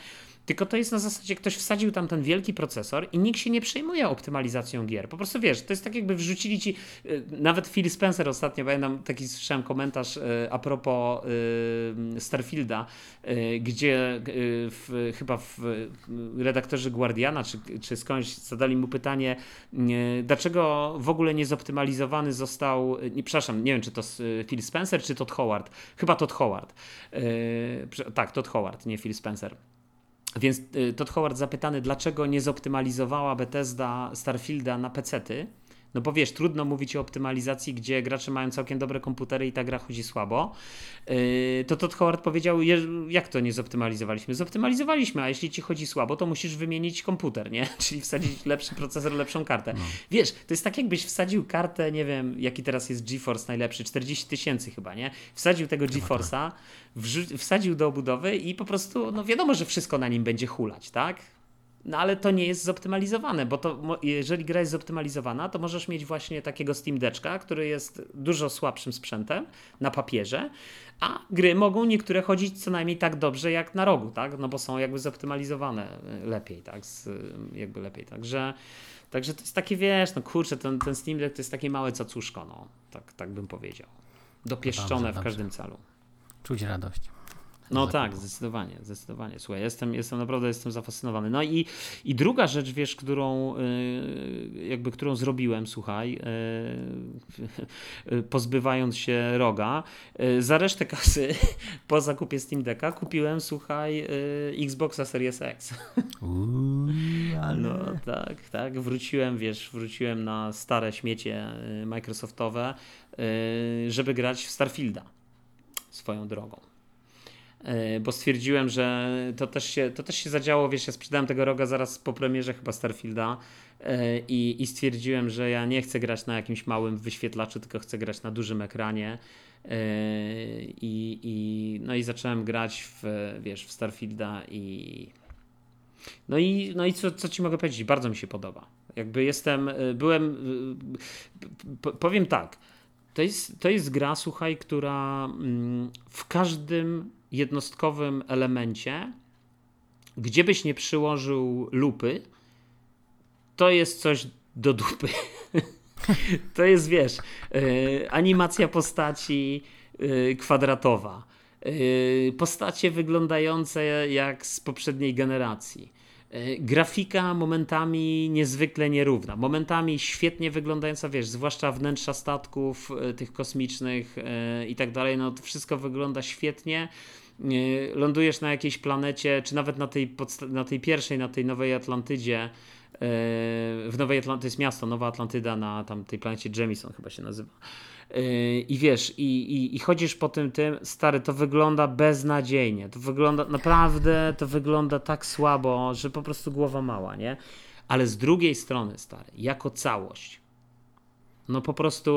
Tylko to jest na zasadzie, ktoś wsadził tam ten wielki procesor i nikt się nie przejmuje optymalizacją gier. Po prostu wiesz, to jest tak jakby wrzucili ci, nawet Phil Spencer ostatnio, pamiętam, taki słyszałem komentarz a propos Starfielda, gdzie w, chyba w redaktorzy Guardiana czy, czy skądś zadali mu pytanie, dlaczego w ogóle nie zoptymalizowany został, nie, przepraszam, nie wiem czy to Phil Spencer czy Todd Howard, chyba Todd Howard, tak Todd Howard, nie Phil Spencer. Więc Todd Howard zapytany, dlaczego nie zoptymalizowała Bethesda Starfielda na pecety. No bo wiesz, trudno mówić o optymalizacji, gdzie gracze mają całkiem dobre komputery i ta gra chodzi słabo. To Todd Howard powiedział, jak to nie zoptymalizowaliśmy? Zoptymalizowaliśmy, a jeśli ci chodzi słabo, to musisz wymienić komputer, nie? Czyli wsadzić lepszy procesor, lepszą kartę. No. Wiesz, to jest tak jakbyś wsadził kartę, nie wiem, jaki teraz jest GeForce najlepszy, czterdzieści tysięcy chyba, nie? Wsadził tego GeForce'a, wrzu- wsadził do obudowy i po prostu, no wiadomo, że wszystko na nim będzie hulać, tak? No ale to nie jest zoptymalizowane, bo to, jeżeli gra jest zoptymalizowana, to możesz mieć właśnie takiego Steam Deck'a, który jest dużo słabszym sprzętem na papierze, a gry mogą niektóre chodzić co najmniej tak dobrze jak na rogu, tak? No bo są jakby zoptymalizowane lepiej, tak? Z, jakby lepiej, także, także to jest takie, wiesz, no kurczę, ten, ten Steam Deck to jest takie małe cacuszko, no, tak, tak bym powiedział. Dopieszczone dobrze, dobrze. W każdym celu. Czuć radość. No tak, zdecydowanie, zdecydowanie. Słuchaj, jestem, jestem naprawdę jestem zafascynowany. No i, i druga rzecz, wiesz, którą yy, jakby którą zrobiłem, słuchaj, yy, yy, pozbywając się ROGa, yy, za resztę kasy po zakupie Steam Decka kupiłem, słuchaj, yy, Xboxa Series X. Uuu, ale... No tak, tak, wróciłem, wiesz, wróciłem na stare śmiecie Microsoftowe, yy, żeby grać w Starfielda swoją drogą. Bo stwierdziłem, że to też się, to też się zadziało, wiesz, ja sprzedałem tego ROGa zaraz po premierze chyba Starfielda i, i stwierdziłem, że ja nie chcę grać na jakimś małym wyświetlaczu, tylko chcę grać na dużym ekranie i, i, no i zacząłem grać w, wiesz, w Starfielda i no i, no i co, co ci mogę powiedzieć, bardzo mi się podoba. Jakby jestem, byłem, powiem tak, to jest, to jest gra, słuchaj, która w każdym jednostkowym elemencie, gdzie byś nie przyłożył lupy, to jest coś do dupy. To jest, wiesz, y, animacja postaci y, kwadratowa. Y, postacie wyglądające jak z poprzedniej generacji. Grafika momentami niezwykle nierówna, momentami świetnie wyglądająca, wiesz, zwłaszcza wnętrza statków tych kosmicznych i tak dalej, no to wszystko wygląda świetnie. Lądujesz na jakiejś planecie, czy nawet na tej, podsta- na tej pierwszej, na tej Nowej Atlantydzie, w Nowej Atlantydzie jest miasto, Nowa Atlantyda na tam tej planecie Jemison chyba się nazywa. I wiesz, i, i, i chodzisz po tym, tym, stary, to wygląda beznadziejnie, to wygląda, naprawdę to wygląda tak słabo, że po prostu głowa mała, nie? Ale z drugiej strony, stary, jako całość, no po prostu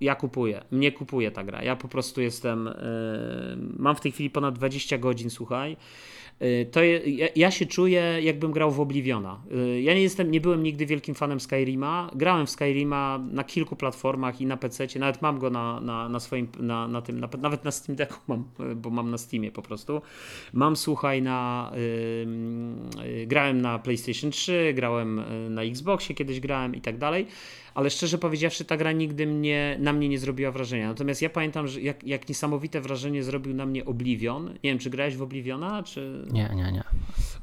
ja kupuję, mnie kupuje ta gra. Ja po prostu jestem, yy, mam w tej chwili ponad dwadzieścia godzin, słuchaj. Yy, to je, ja, ja się czuję, jakbym grał w Obliviona. Yy, ja nie jestem, nie byłem nigdy wielkim fanem Skyrima. Grałem w Skyrima na kilku platformach i na pececie, nawet mam go na, na, na swoim, na, na tym, na, nawet na Steam Decku mam, bo mam na Steamie po prostu. Mam, słuchaj, na yy, yy, grałem na PlayStation trzy, grałem na Xboxie, kiedyś grałem i tak dalej. Ale szczerze powiedziawszy, ta gra nigdy mnie, na mnie nie zrobiła wrażenia. Natomiast ja pamiętam, że jak, jak niesamowite wrażenie zrobił na mnie Oblivion. Nie wiem, czy grałeś w Obliviona, czy... Nie, nie, nie.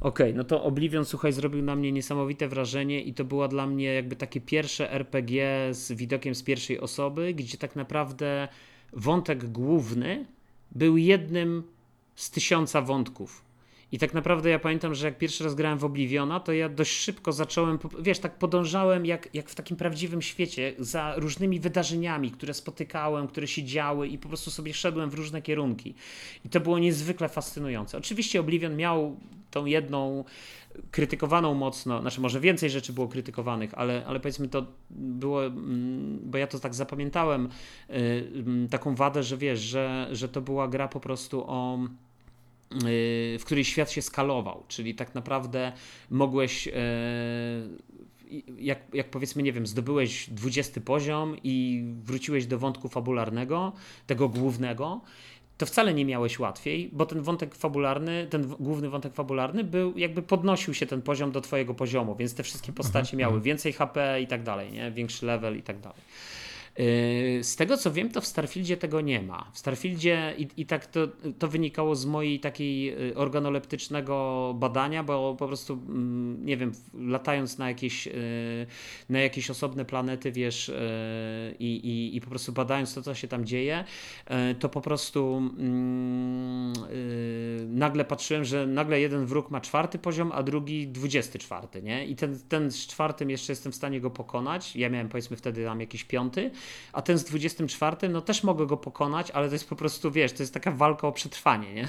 Okej, okay, no to Oblivion, słuchaj, zrobił na mnie niesamowite wrażenie i to była dla mnie jakby takie pierwsze R P G z widokiem z pierwszej osoby, gdzie tak naprawdę wątek główny był jednym z tysiąca wątków. I tak naprawdę ja pamiętam, że jak pierwszy raz grałem w Obliviona, to ja dość szybko zacząłem, wiesz, tak podążałem jak, jak w takim prawdziwym świecie za różnymi wydarzeniami, które spotykałem, które się działy i po prostu sobie szedłem w różne kierunki. I to było niezwykle fascynujące. Oczywiście Oblivion miał tą jedną krytykowaną mocno, znaczy może więcej rzeczy było krytykowanych, ale, ale powiedzmy to było, bo ja to tak zapamiętałem, taką wadę, że wiesz, że, że to była gra po prostu o... w której świat się skalował, czyli tak naprawdę mogłeś, jak, jak powiedzmy, nie wiem, zdobyłeś dwudziesty poziom i wróciłeś do wątku fabularnego, tego głównego, to wcale nie miałeś łatwiej, bo ten wątek fabularny, ten główny wątek fabularny był, jakby podnosił się ten poziom do twojego poziomu, więc te wszystkie postacie miały więcej H P i tak dalej, nie? Większy level i tak dalej. Z tego co wiem, to w Starfieldzie tego nie ma. W Starfieldzie i, i tak to, to wynikało z mojej takiej organoleptycznego badania, bo po prostu, nie wiem, latając na jakieś, na jakieś osobne planety, wiesz, i, i, i po prostu badając to, co się tam dzieje, to po prostu yy, nagle patrzyłem, że nagle jeden wróg ma czwarty poziom, a drugi dwudziesty czwarty, nie? I ten, ten z czwartym jeszcze jestem w stanie go pokonać. Ja miałem, powiedzmy, wtedy tam jakiś piąty, a ten z dwudziestym czwartym, no też mogę go pokonać, ale to jest po prostu, wiesz, to jest taka walka o przetrwanie, nie?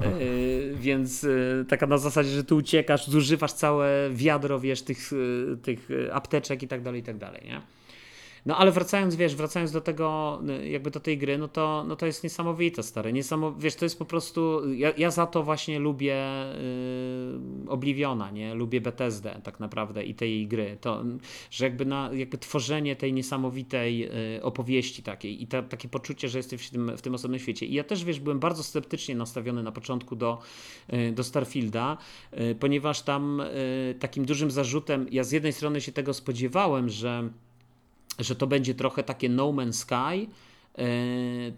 Yy, więc yy, taka na zasadzie, że tu uciekasz, zużywasz całe wiadro, wiesz, tych, yy, tych apteczek i tak dalej, i tak dalej, nie? No ale wracając, wiesz, wracając do tego, jakby do tej gry, no to, no to jest niesamowite, stary, niesamow... wiesz, to jest po prostu, ja, ja za to właśnie lubię yy, Obliviona, nie, lubię Bethesdę tak naprawdę i tej gry, to, że jakby, na, jakby tworzenie tej niesamowitej yy, opowieści takiej i ta, takie poczucie, że jesteś w tym, w tym osobnym świecie. I ja też, wiesz, byłem bardzo sceptycznie nastawiony na początku do, yy, do Starfielda, yy, ponieważ tam yy, takim dużym zarzutem, ja z jednej strony się tego spodziewałem, że że to będzie trochę takie No Man's Sky, yy,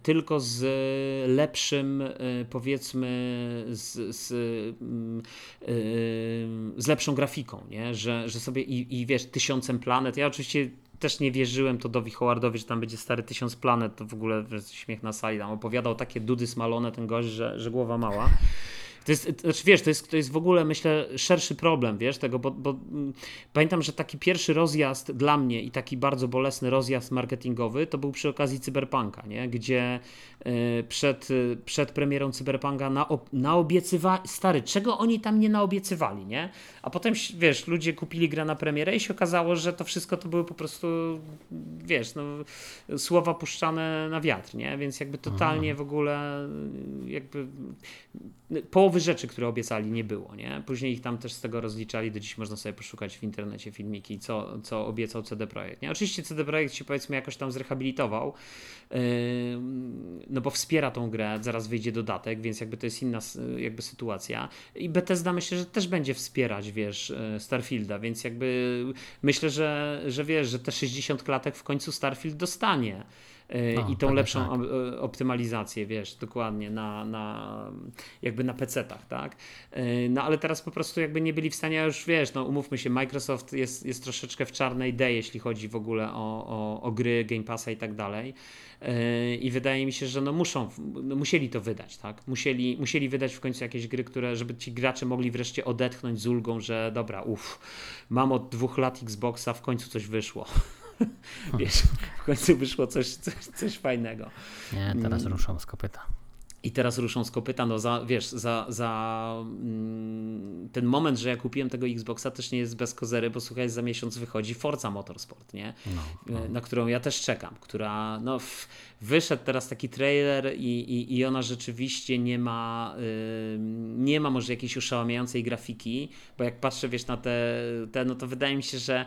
tylko z lepszym, yy, powiedzmy, z, z, yy, z lepszą grafiką, nie? Że, że sobie i, i wiesz, tysiącem planet. Ja oczywiście też nie wierzyłem Todowi Howardowi, że tam będzie stary tysiąc planet, to w ogóle śmiech na sali, tam opowiadał takie dudy smalone ten gość, że, że głowa mała. To jest, znaczy wiesz, to jest, to jest w ogóle, myślę, szerszy problem, wiesz, tego, bo, bo pamiętam, że taki pierwszy rozjazd dla mnie i taki bardzo bolesny rozjazd marketingowy to był przy okazji Cyberpunka, nie? Gdzie y, przed, y, przed premierą Cyberpunka na, naobiecywali, stary, czego oni tam nie naobiecywali, nie? A potem, wiesz, ludzie kupili grę na premierę i się okazało, że to wszystko to były po prostu, wiesz, no, słowa puszczane na wiatr, nie? Więc jakby totalnie w ogóle jakby połowy rzeczy, które obiecali, nie było, nie? Później ich tam też z tego rozliczali, do dziś można sobie poszukać w internecie filmiki, co, co obiecał C D Projekt, nie? Oczywiście C D Projekt się, powiedzmy, jakoś tam zrehabilitował, yy, no bo wspiera tą grę, zaraz wyjdzie dodatek, więc jakby to jest inna jakby sytuacja i Bethesda, myślę, że też będzie wspierać, wiesz, Starfielda, więc jakby myślę, że, że wiesz, że te sześćdziesiąt klatek w końcu Starfield dostanie. O, i tą tak lepszą tak. optymalizację, wiesz, dokładnie na, na jakby na pecetach, tak? No ale teraz po prostu jakby nie byli w stanie już, wiesz, no umówmy się, Microsoft jest, jest troszeczkę w czarnej D, jeśli chodzi w ogóle o, o, o gry, Game Passa i tak dalej. I wydaje mi się, że no muszą, no musieli to wydać, tak? Musieli, musieli wydać w końcu jakieś gry, które, żeby ci gracze mogli wreszcie odetchnąć z ulgą, że dobra, uff, mam od dwóch lat Xboxa, w końcu coś wyszło. Wiesz, w końcu wyszło coś, coś, coś fajnego. Nie, teraz ruszą z kopyta. I teraz ruszą z kopyta, no za, wiesz, za, za ten moment, że ja kupiłem tego Xboxa, też nie jest bez kozery, bo słuchaj, za miesiąc wychodzi Forza Motorsport, nie? No, no. Na którą ja też czekam, która, no w, wyszedł teraz taki trailer i, i, i ona rzeczywiście nie ma, y, nie ma może jakiejś oszałamiającej grafiki, bo jak patrzę, wiesz, na te, te no to wydaje mi się, że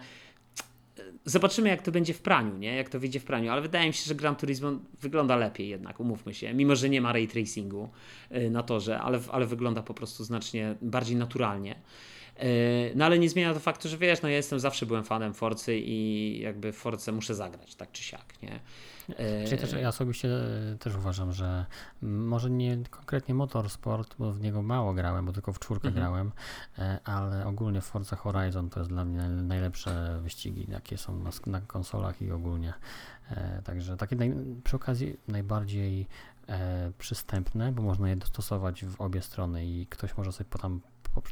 zobaczymy, jak to będzie w praniu, nie? Jak to wyjdzie w praniu, ale wydaje mi się, że Gran Turismo wygląda lepiej jednak, umówmy się, mimo że nie ma ray tracingu na torze, ale, ale wygląda po prostu znacznie bardziej naturalnie. No ale nie zmienia to faktu, że wiesz, no ja jestem, zawsze byłem fanem Forcy i jakby Forcę muszę zagrać, tak czy siak, nie? Czyli też ja osobiście też uważam, że może nie konkretnie Motorsport, bo w niego mało grałem, bo tylko w czwórkę mhm. grałem, ale ogólnie Forza Horizon to jest dla mnie najlepsze wyścigi, jakie są na, na konsolach i ogólnie. Także takie naj, przy okazji najbardziej e, przystępne, bo można je dostosować w obie strony i ktoś może sobie potem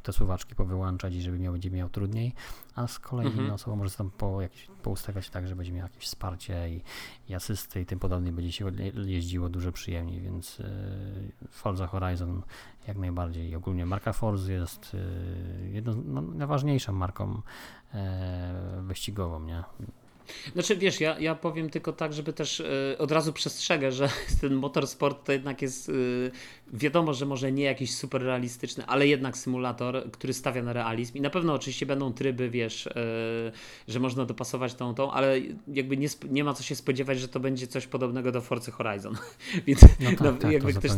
te suwaczki powyłączać i żeby miał, będzie miał trudniej, a z kolei mhm. inna osoba może tam po jakieś, poustawiać tak, że będzie miał jakieś wsparcie i, i asysty i tym podobnie, będzie się jeździło dużo przyjemniej, więc y, Forza Horizon jak najbardziej i ogólnie marka Forza jest y, jedną z no, najważniejszą marką y, wyścigową, nie? Znaczy wiesz, ja, ja powiem tylko tak, żeby też y, od razu przestrzegę, że ten Motorsport to jednak jest, y, wiadomo, że może nie jakiś super realistyczny, ale jednak symulator, który stawia na realizm i na pewno oczywiście będą tryby, wiesz, y, że można dopasować tą, tą, ale jakby nie, nie ma co się spodziewać, że to będzie coś podobnego do Forcy Horizon. Więc no tak, no, tak, jakby też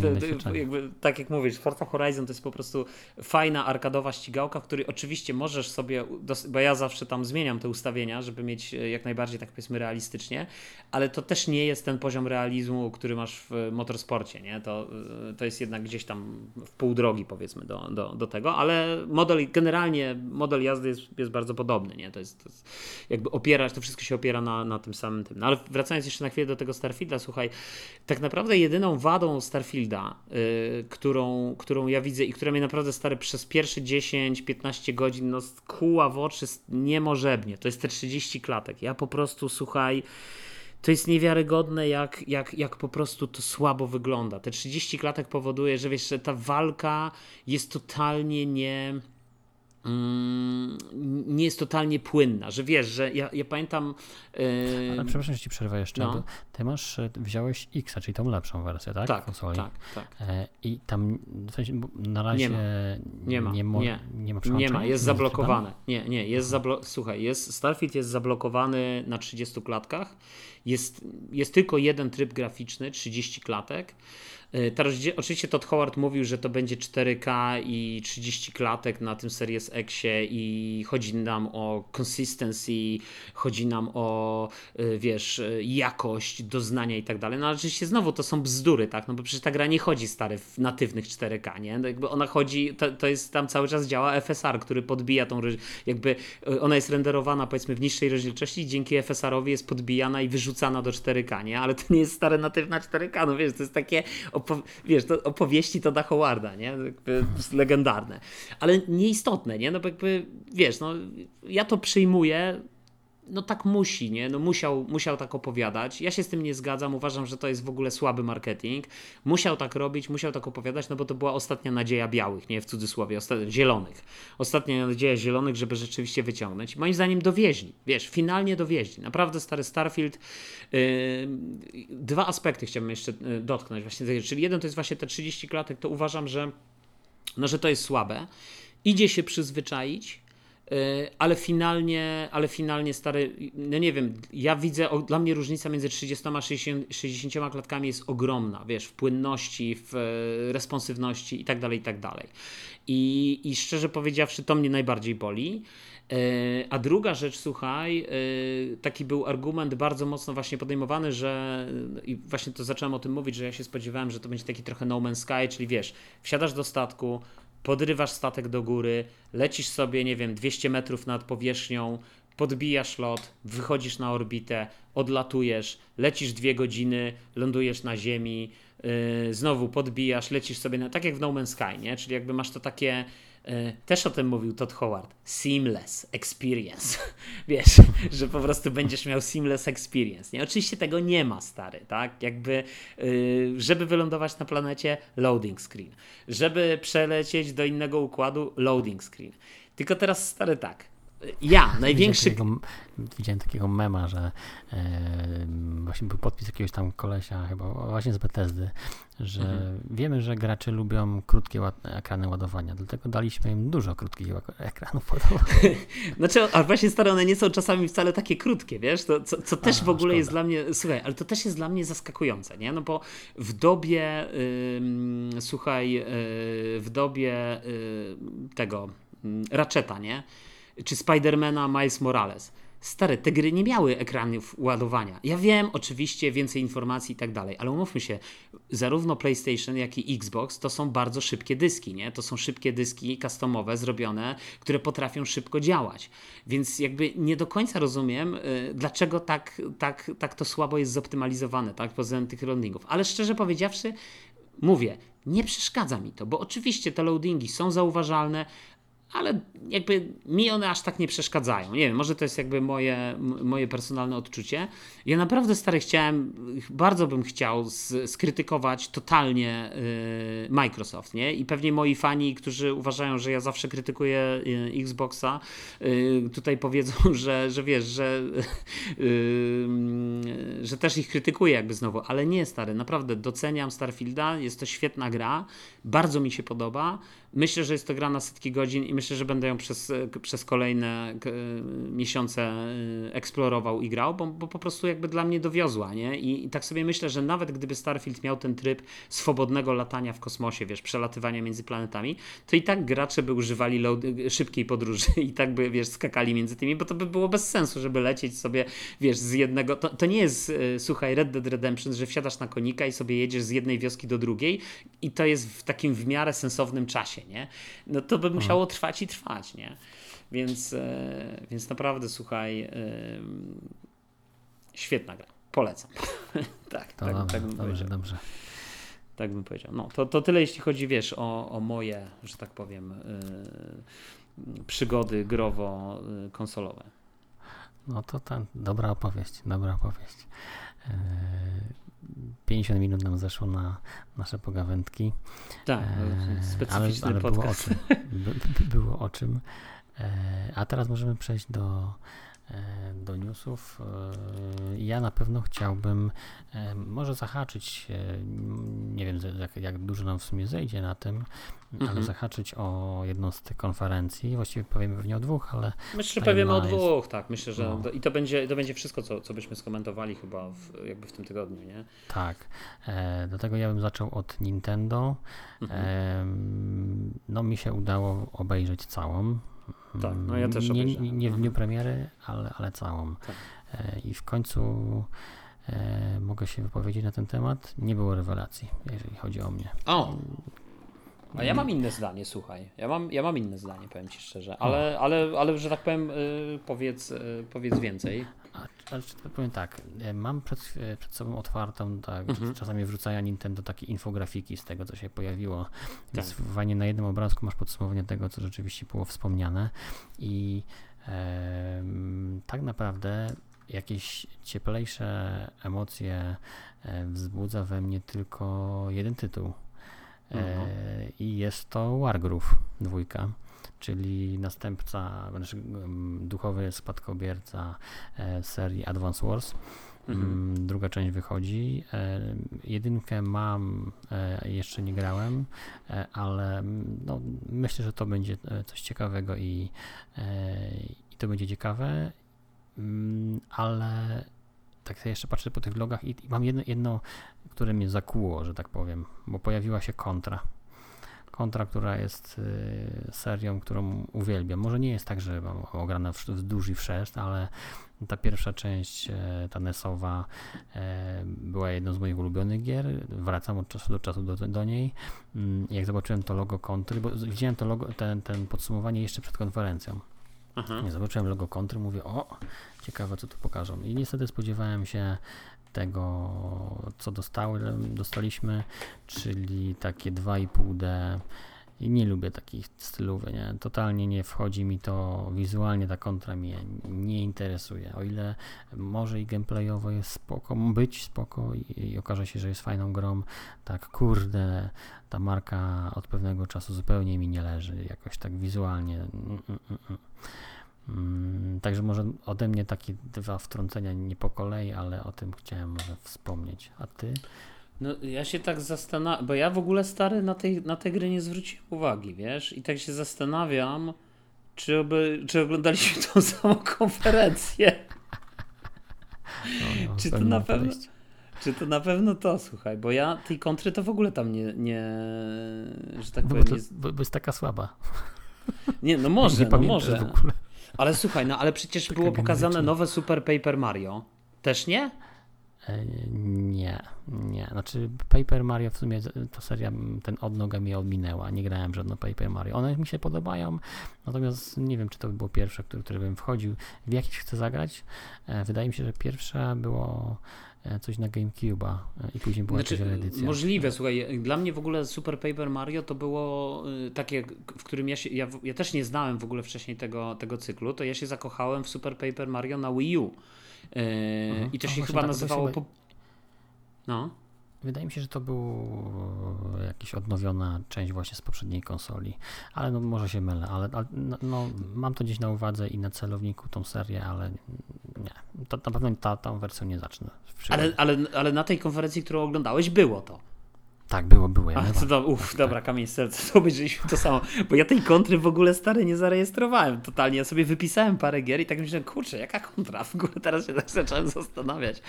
te, jakby, tak jak mówisz, Forza Horizon to jest po prostu fajna arkadowa ścigałka, w której oczywiście możesz sobie, bo ja zawsze tam zmieniam te ustawienia, żeby mieć jak najbardziej bardziej, tak powiedzmy, realistycznie, ale to też nie jest ten poziom realizmu, który masz w Motorsporcie, nie? To, to jest jednak gdzieś tam w pół drogi, powiedzmy, do, do, do tego, ale model, generalnie model jazdy jest, jest bardzo podobny, nie? To jest, to jest jakby opiera, to wszystko się opiera na, na tym samym tym. No, ale wracając jeszcze na chwilę do tego Starfielda, słuchaj, tak naprawdę jedyną wadą Starfielda, yy, którą, którą ja widzę i która mnie naprawdę, stary, przez pierwsze dziesięć piętnaście godzin, no, kuła w oczy niemożebnie, to jest te trzydzieści klatek. Ja po prostu, słuchaj, to jest niewiarygodne, jak, jak, jak po prostu to słabo wygląda. Te trzydzieści klatek powoduje, że wiesz, że ta walka jest totalnie nie... Mm, nie jest totalnie płynna, że wiesz, że ja, ja pamiętam... Yy... Ale przepraszam, że ci przerwę jeszcze. No. Ty masz, wziąłeś X-a, czyli tą lepszą wersję, tak? Tak, konsoli. tak, tak. I tam w sensie, na razie nie ma, nie ma, nie mo- nie. Nie ma, nie ma. jest nie zablokowane. Nie, nie, jest zablo- słuchaj, jest, Starfield jest zablokowany na trzydziestu klatkach, jest, jest tylko jeden tryb graficzny, trzydzieści klatek. Ta rozdzie- oczywiście Todd Howard mówił, że to będzie cztery K i trzydzieści klatek na tym Series X-ie i chodzi nam o consistency, chodzi nam o, wiesz, jakość doznania i tak dalej. No ale oczywiście znowu to są bzdury, tak? No bo przecież ta gra nie chodzi, stary, w natywnych cztery K, nie? No jakby ona chodzi, to, to jest tam cały czas działa F S R, który podbija tą, jakby ona jest renderowana, powiedzmy, w niższej rozdzielczości, dzięki F S R-owi jest podbijana i wyrzucana do cztery K, nie? Ale to nie jest, stary, natywna cztery K, no wiesz, to jest takie... Opo- wiesz, to opowieści Todda Howarda, nie? Jakby legendarne, ale nieistotne, nie? No jakby, wiesz, no ja to przyjmuję, no tak musi, nie? No musiał, musiał tak opowiadać. Ja się z tym nie zgadzam, uważam, że to jest w ogóle słaby marketing. Musiał tak robić, musiał tak opowiadać, no bo to była ostatnia nadzieja białych, nie? W cudzysłowie, osta- zielonych. Ostatnia nadzieja zielonych, żeby rzeczywiście wyciągnąć. Moim zdaniem dowieźli, wiesz, finalnie dowieźli. Naprawdę, stary Starfield, yy, dwa aspekty chciałbym jeszcze dotknąć właśnie. Czyli jeden to jest właśnie te trzydzieści klatek, to uważam, że, no, że to jest słabe. Idzie się przyzwyczaić, ale finalnie, ale finalnie, stary, no nie wiem, ja widzę, o, dla mnie różnica między trzydziestoma a sześćdziesięcioma klatkami jest ogromna, wiesz, w płynności, w responsywności i tak dalej, i tak dalej. I, i szczerze powiedziawszy, to mnie najbardziej boli. A druga rzecz, słuchaj, taki był argument bardzo mocno właśnie podejmowany, że i właśnie to zacząłem o tym mówić, że ja się spodziewałem, że to będzie taki trochę No Man's Sky, czyli wiesz, wsiadasz do statku, podrywasz statek do góry, lecisz sobie, nie wiem, dwieście metrów nad powierzchnią, podbijasz lot, wychodzisz na orbitę, odlatujesz, lecisz dwie godziny, lądujesz na ziemi, yy, znowu podbijasz, lecisz sobie, na, tak jak w No Man's Sky, nie? Czyli jakby masz to takie Też o tym mówił Todd Howard. Seamless experience. Wiesz, że po prostu będziesz miał seamless experience. Nie? Oczywiście tego nie ma, stary, tak? Jakby, żeby wylądować na planecie, loading screen. Żeby przelecieć do innego układu, loading screen. Tylko teraz, stary, tak. Ja, największy... Widziałem takiego, widziałem takiego mema, że yy, właśnie był podpis jakiegoś tam kolesia, chyba właśnie z Bethesdy, że mhm. wiemy, że gracze lubią krótkie ład- ekrany ładowania, dlatego daliśmy im dużo krótkich ekranów ładowania. Znaczy, a właśnie stare, one nie są czasami wcale takie krótkie, wiesz, to, co, co też a, w ogóle szkoda. Jest dla mnie, słuchaj, ale to też jest dla mnie zaskakujące, nie? No bo w dobie, yy, słuchaj, yy, w dobie yy, tego yy, Ratcheta, nie? Czy Spider-Mana, Miles Morales. Stary, te gry nie miały ekranów ładowania. Ja wiem, oczywiście, więcej informacji i tak dalej, ale umówmy się, zarówno PlayStation, jak i Xbox to są bardzo szybkie dyski, nie? To są szybkie dyski customowe, zrobione, które potrafią szybko działać. Więc jakby nie do końca rozumiem, yy, dlaczego tak, tak, tak to słabo jest zoptymalizowane, tak? Pod względem tych loadingów. Ale szczerze powiedziawszy, mówię, nie przeszkadza mi to, bo oczywiście te loadingi są zauważalne, ale jakby mi one aż tak nie przeszkadzają. Nie wiem, może to jest jakby moje, moje personalne odczucie. Ja naprawdę, stary, chciałem, bardzo bym chciał z, skrytykować totalnie y, Microsoft, nie? I pewnie moi fani, którzy uważają, że ja zawsze krytykuję y, Xboxa, y, tutaj powiedzą, że, że wiesz, że, y, y, że też ich krytykuję jakby znowu, ale nie, stary, naprawdę doceniam Starfielda, jest to świetna gra, bardzo mi się podoba. Myślę, że jest to gra na setki godzin i myślę, że będę ją przez, przez kolejne k- miesiące eksplorował i grał, bo, bo po prostu jakby dla mnie dowiozła, nie? I, I tak sobie myślę, że nawet gdyby Starfield miał ten tryb swobodnego latania w kosmosie, wiesz, przelatywania między planetami, to i tak gracze by używali load, szybkiej podróży i tak by, wiesz, skakali między tymi, bo to by było bez sensu, żeby lecieć sobie, wiesz, z jednego... To, to nie jest, słuchaj, Red Dead Redemption, że wsiadasz na konika i sobie jedziesz z jednej wioski do drugiej i to jest w takim w miarę sensownym czasie, nie? No to by musiało trwać i trwać, nie? Więc, e, więc naprawdę, słuchaj, e, świetna gra. Polecam. tak, tak, dobrze, tak bym dobrze, powiedział. Dobrze. Tak bym powiedział. No, to, to tyle, jeśli chodzi, wiesz, o, o moje, że tak powiem, e, przygody growo-konsolowe. No to ta dobra opowieść, dobra opowieść. E, pięćdziesiąt minut nam zeszło na nasze pogawędki. Tak, e, specyficzny ale, ale podcast. Było o czym. By, było o czym. E, a teraz możemy przejść do, e, do newsów. E, ja na pewno chciałbym e, może zahaczyć, e, nie wiem jak, jak dużo nam w sumie zejdzie na tym, mhm. ale zahaczyć o jedną z tych konferencji. Właściwie powiemy pewnie o dwóch, ale... Myślę, że powiemy o dwóch, jest... tak. Myślę, że no. I to będzie, to będzie wszystko, co, co byśmy skomentowali chyba w, jakby w tym tygodniu, nie? Tak. E, dlatego ja bym zaczął od Nintendo. Mhm. E, no mi się udało obejrzeć całą. Tak, no ja też nie, obejrzałem. Nie, nie w dniu premiery, ale, ale całą. Tak. E, I w końcu e, mogę się wypowiedzieć na ten temat. Nie było rewelacji, jeżeli chodzi o mnie. O! A ja mam inne zdanie, słuchaj. Ja mam, ja mam inne zdanie, powiem ci szczerze, ale, ale, ale że tak powiem, yy, powiedz, yy, powiedz więcej. A, a, powiem tak, mam przed, przed sobą otwartą, tak, mhm. czasami wrzucają Nintendo takie infografiki z tego, co się pojawiło. Tak. Więc fajnie na jednym obrazku masz podsumowanie tego, co rzeczywiście było wspomniane. I yy, tak naprawdę jakieś cieplejsze emocje wzbudza we mnie tylko jeden tytuł. Mhm. I jest to Wargroove dwójka, czyli następca, duchowy spadkobierca serii Advance Wars. Mhm. Druga część wychodzi. Jedynkę mam, jeszcze nie grałem, ale no, myślę, że to będzie coś ciekawego i, i to będzie ciekawe, ale tak sobie jeszcze patrzę po tych vlogach i, i mam jedno, jedno, które mnie zakłuło, że tak powiem, bo pojawiła się Kontra. Kontra, która jest y, serią, którą uwielbiam. Może nie jest tak, że mam ograna w, w duży wszerz, ale ta pierwsza część, y, ta nesowa, y, była jedną z moich ulubionych gier. Wracam od czasu do czasu do, do niej. Y, jak zobaczyłem to logo Kontry, bo widziałem to logo, ten, ten podsumowanie jeszcze przed konferencją. Aha. Zobaczyłem logo Kontry, mówię, o, ciekawe co tu pokażą. I niestety spodziewałem się tego, co dostały, dostaliśmy, czyli takie dwa i pół D I nie lubię takich stylów, nie? Totalnie nie wchodzi mi to wizualnie, ta kontra mnie nie interesuje. O ile może i gameplayowo jest spoko, być spoko i, i okaże się, że jest fajną grą, tak kurde, ta marka od pewnego czasu zupełnie mi nie leży, jakoś tak wizualnie. Mm, mm, mm. Mm, także może ode mnie takie dwa wtrącenia nie po kolei, ale o tym chciałem może wspomnieć. A ty? No ja się tak zastanawiam, bo ja w ogóle stary na tej, na tej gry nie zwróciłem uwagi, wiesz, i tak się zastanawiam, czy, oby, czy oglądaliśmy tą samą konferencję. No, no, czy to na pewno, czy to na pewno to, słuchaj, bo ja tej kontry to w ogóle tam nie, nie że tak no, powiem. Bo, to, nie... bo, bo jest taka słaba. Nie, no może, nie no może. Ale słuchaj, no ale przecież taka było pokazane genetyczna. Nowe Super Paper Mario. Też nie? Nie, nie. Znaczy Paper Mario w sumie ta seria, ten odnoga mnie ominęła, nie grałem w żadną Paper Mario. One mi się podobają, natomiast nie wiem, czy to by było pierwsze, które, które bym wchodził. W jakieś chcę zagrać. Wydaje mi się, że pierwsze było coś na GameCube'a i później była znaczy, jakaś edycja. Możliwe, słuchaj, dla mnie w ogóle Super Paper Mario to było takie, w którym ja się, ja, ja też nie znałem w ogóle wcześniej tego, tego cyklu, to ja się zakochałem w Super Paper Mario na Wii U. Yy, I to się chyba tak, nazywało... Się... Po... No. Wydaje mi się, że to była jakaś odnowiona część właśnie z poprzedniej konsoli, ale no może się mylę, ale, ale no, no, mam to gdzieś na uwadze i na celowniku tą serię, ale nie, to, na pewno ta, tą wersją nie zacznę. Ale, ale, ale na tej konferencji, którą oglądałeś, było to. Tak, było, było. Ja co do, uff, tak, dobra, tak. Kamień z serca, to obejrzeliśmy to samo, bo ja tej kontry w ogóle stary nie zarejestrowałem totalnie, ja sobie wypisałem parę gier i tak myślałem, kurczę, jaka kontra, w ogóle teraz się tak zacząłem zastanawiać,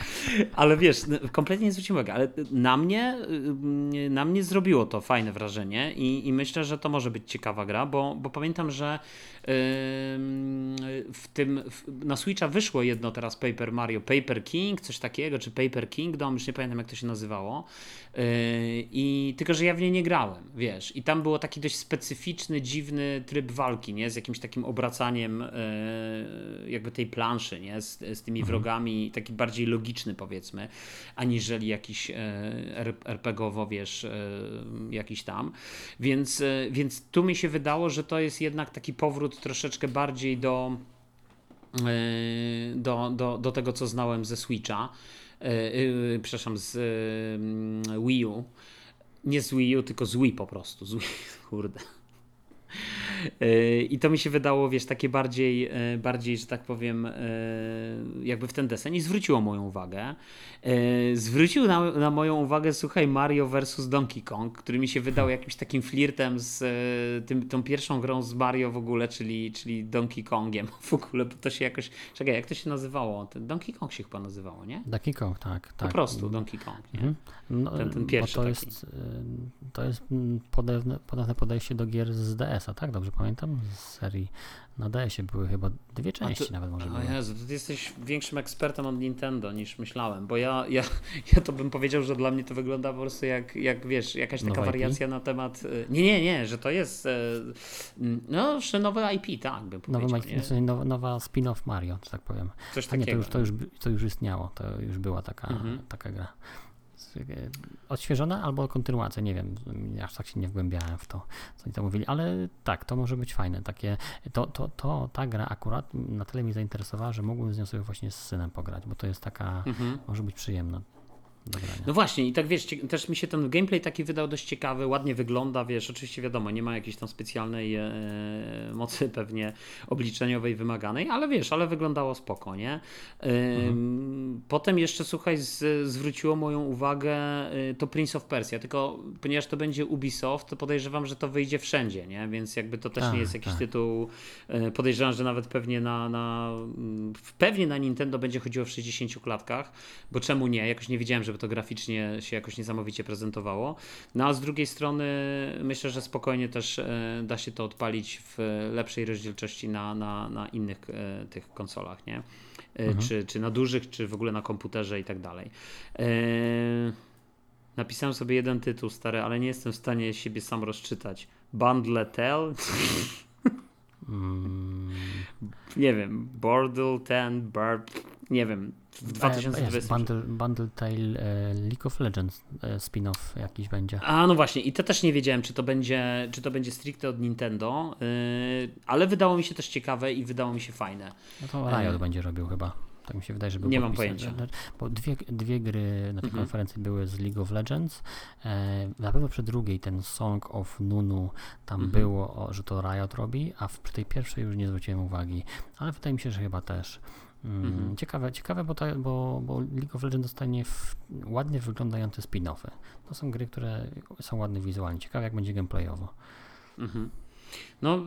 ale wiesz, kompletnie nie zwróciłem uwagi, ale na mnie, na mnie zrobiło to fajne wrażenie i, i myślę, że to może być ciekawa gra, bo, bo pamiętam, że yy, w tym, w, na Switcha wyszło jedno teraz Paper Mario, Paper King, coś takiego, czy Paper Kingdom, już nie pamiętam jak to się nazywało, yy, I tylko, że ja w niej nie grałem, wiesz, i tam było taki dość specyficzny, dziwny tryb walki, nie, z jakimś takim obracaniem yy, jakby tej planszy, nie, z, z tymi wrogami, taki bardziej logiczny powiedzmy, aniżeli jakiś yy, er pe gie owo, wiesz, yy, jakiś tam, więc, yy, więc tu mi się wydało, że to jest jednak taki powrót troszeczkę bardziej do, yy, do, do, do tego, co znałem ze Switcha, yy, yy, przepraszam, z yy, Wii U. Nie z Wii U, tylko z Wii po prostu. Z Wii, kurde. Yy, I to mi się wydało, wiesz, takie bardziej, yy, bardziej, że tak powiem, yy, jakby w ten desen i zwróciło moją uwagę. Yy, zwrócił na, na moją uwagę, słuchaj, Mario versus Donkey Kong, który mi się wydał jakimś takim flirtem z yy, tym, tą pierwszą grą z Mario w ogóle, czyli, czyli Donkey Kongiem w ogóle, bo to się jakoś, czekaj, jak to się nazywało? Ten Donkey Kong się chyba nazywało, nie? Donkey Kong, tak. tak. Po prostu Donkey Kong, nie? Mm. No, ten, ten pierwszy to taki. Jest, to jest podobne, podobne podejście do gier z D S a, tak? Dobrze pamiętam? Z serii na D S ie były chyba dwie części ty, nawet może były. O Jezu, ty jesteś większym ekspertem od Nintendo niż myślałem, bo ja, ja, ja to bym powiedział, że dla mnie to wygląda po prostu jak, jak wiesz, jakaś taka nowe wariacja I P? Na temat... Nie, nie, nie, że to jest no, jeszcze nowe I P, tak bym powiedział. Nowe, nowa, nowa spin-off Mario, że tak powiem. Coś takiego. Nie, to, już, to, już, to już istniało, to już była taka, mhm. taka gra. Odświeżona albo kontynuacja, nie wiem, aż tak się nie wgłębiałem w to, co oni tam mówili, ale tak, to może być fajne, takie, to, to, to ta gra akurat na tyle mnie zainteresowała, że mógłbym z nią sobie właśnie z synem pograć, bo to jest taka, mhm. może być przyjemna. No właśnie i tak wiesz, też mi się ten gameplay taki wydał dość ciekawy, ładnie wygląda, wiesz, oczywiście wiadomo, nie ma jakiejś tam specjalnej e, mocy pewnie obliczeniowej wymaganej, ale wiesz, ale wyglądało spoko, nie? E, mhm. Potem jeszcze, słuchaj, z, zwróciło moją uwagę to Prince of Persia, tylko ponieważ to będzie Ubisoft, to podejrzewam, że to wyjdzie wszędzie, nie? Więc jakby to też a, nie jest jakiś a. tytuł, e, podejrzewam, że nawet pewnie na, na pewnie na Nintendo będzie chodziło w sześćdziesięciu klatkach, bo czemu nie? Jakoś nie widziałem, żeby to graficznie się jakoś niesamowicie prezentowało. No a z drugiej strony myślę, że spokojnie też da się to odpalić w lepszej rozdzielczości na, na, na innych tych konsolach, nie? Mhm. Czy, czy na dużych, czy w ogóle na komputerze i tak dalej. Napisałem sobie jeden tytuł stary, ale nie jestem w stanie siebie sam rozczytać. Bundle Tell? Mm. Nie wiem. Bordel ten Burp. nie wiem, w dwa tysiące dwudziestym. Bundle, Bundle Tale e, League of Legends e, spin-off jakiś będzie. A no właśnie, i to też nie wiedziałem, czy to będzie, czy to będzie stricte od Nintendo, y, ale wydało mi się też ciekawe i wydało mi się fajne. No to Riot e, będzie robił chyba. Tak mi się wydaje, żeby nie mam pojęcia. Bo dwie, dwie gry na tej mhm. konferencji były z League of Legends. E, na pewno przy drugiej ten Song of Nunu tam mhm. było, że to Riot robi, a w, przy tej pierwszej już nie zwróciłem uwagi. Ale wydaje mi się, że chyba też. Mm, mhm. Ciekawe, ciekawe, bo, ta, bo, bo League of Legends dostanie w, ładnie wyglądające spin-offy. To są gry, które są ładne wizualnie. Ciekawe, jak będzie gameplayowo. Mhm. No,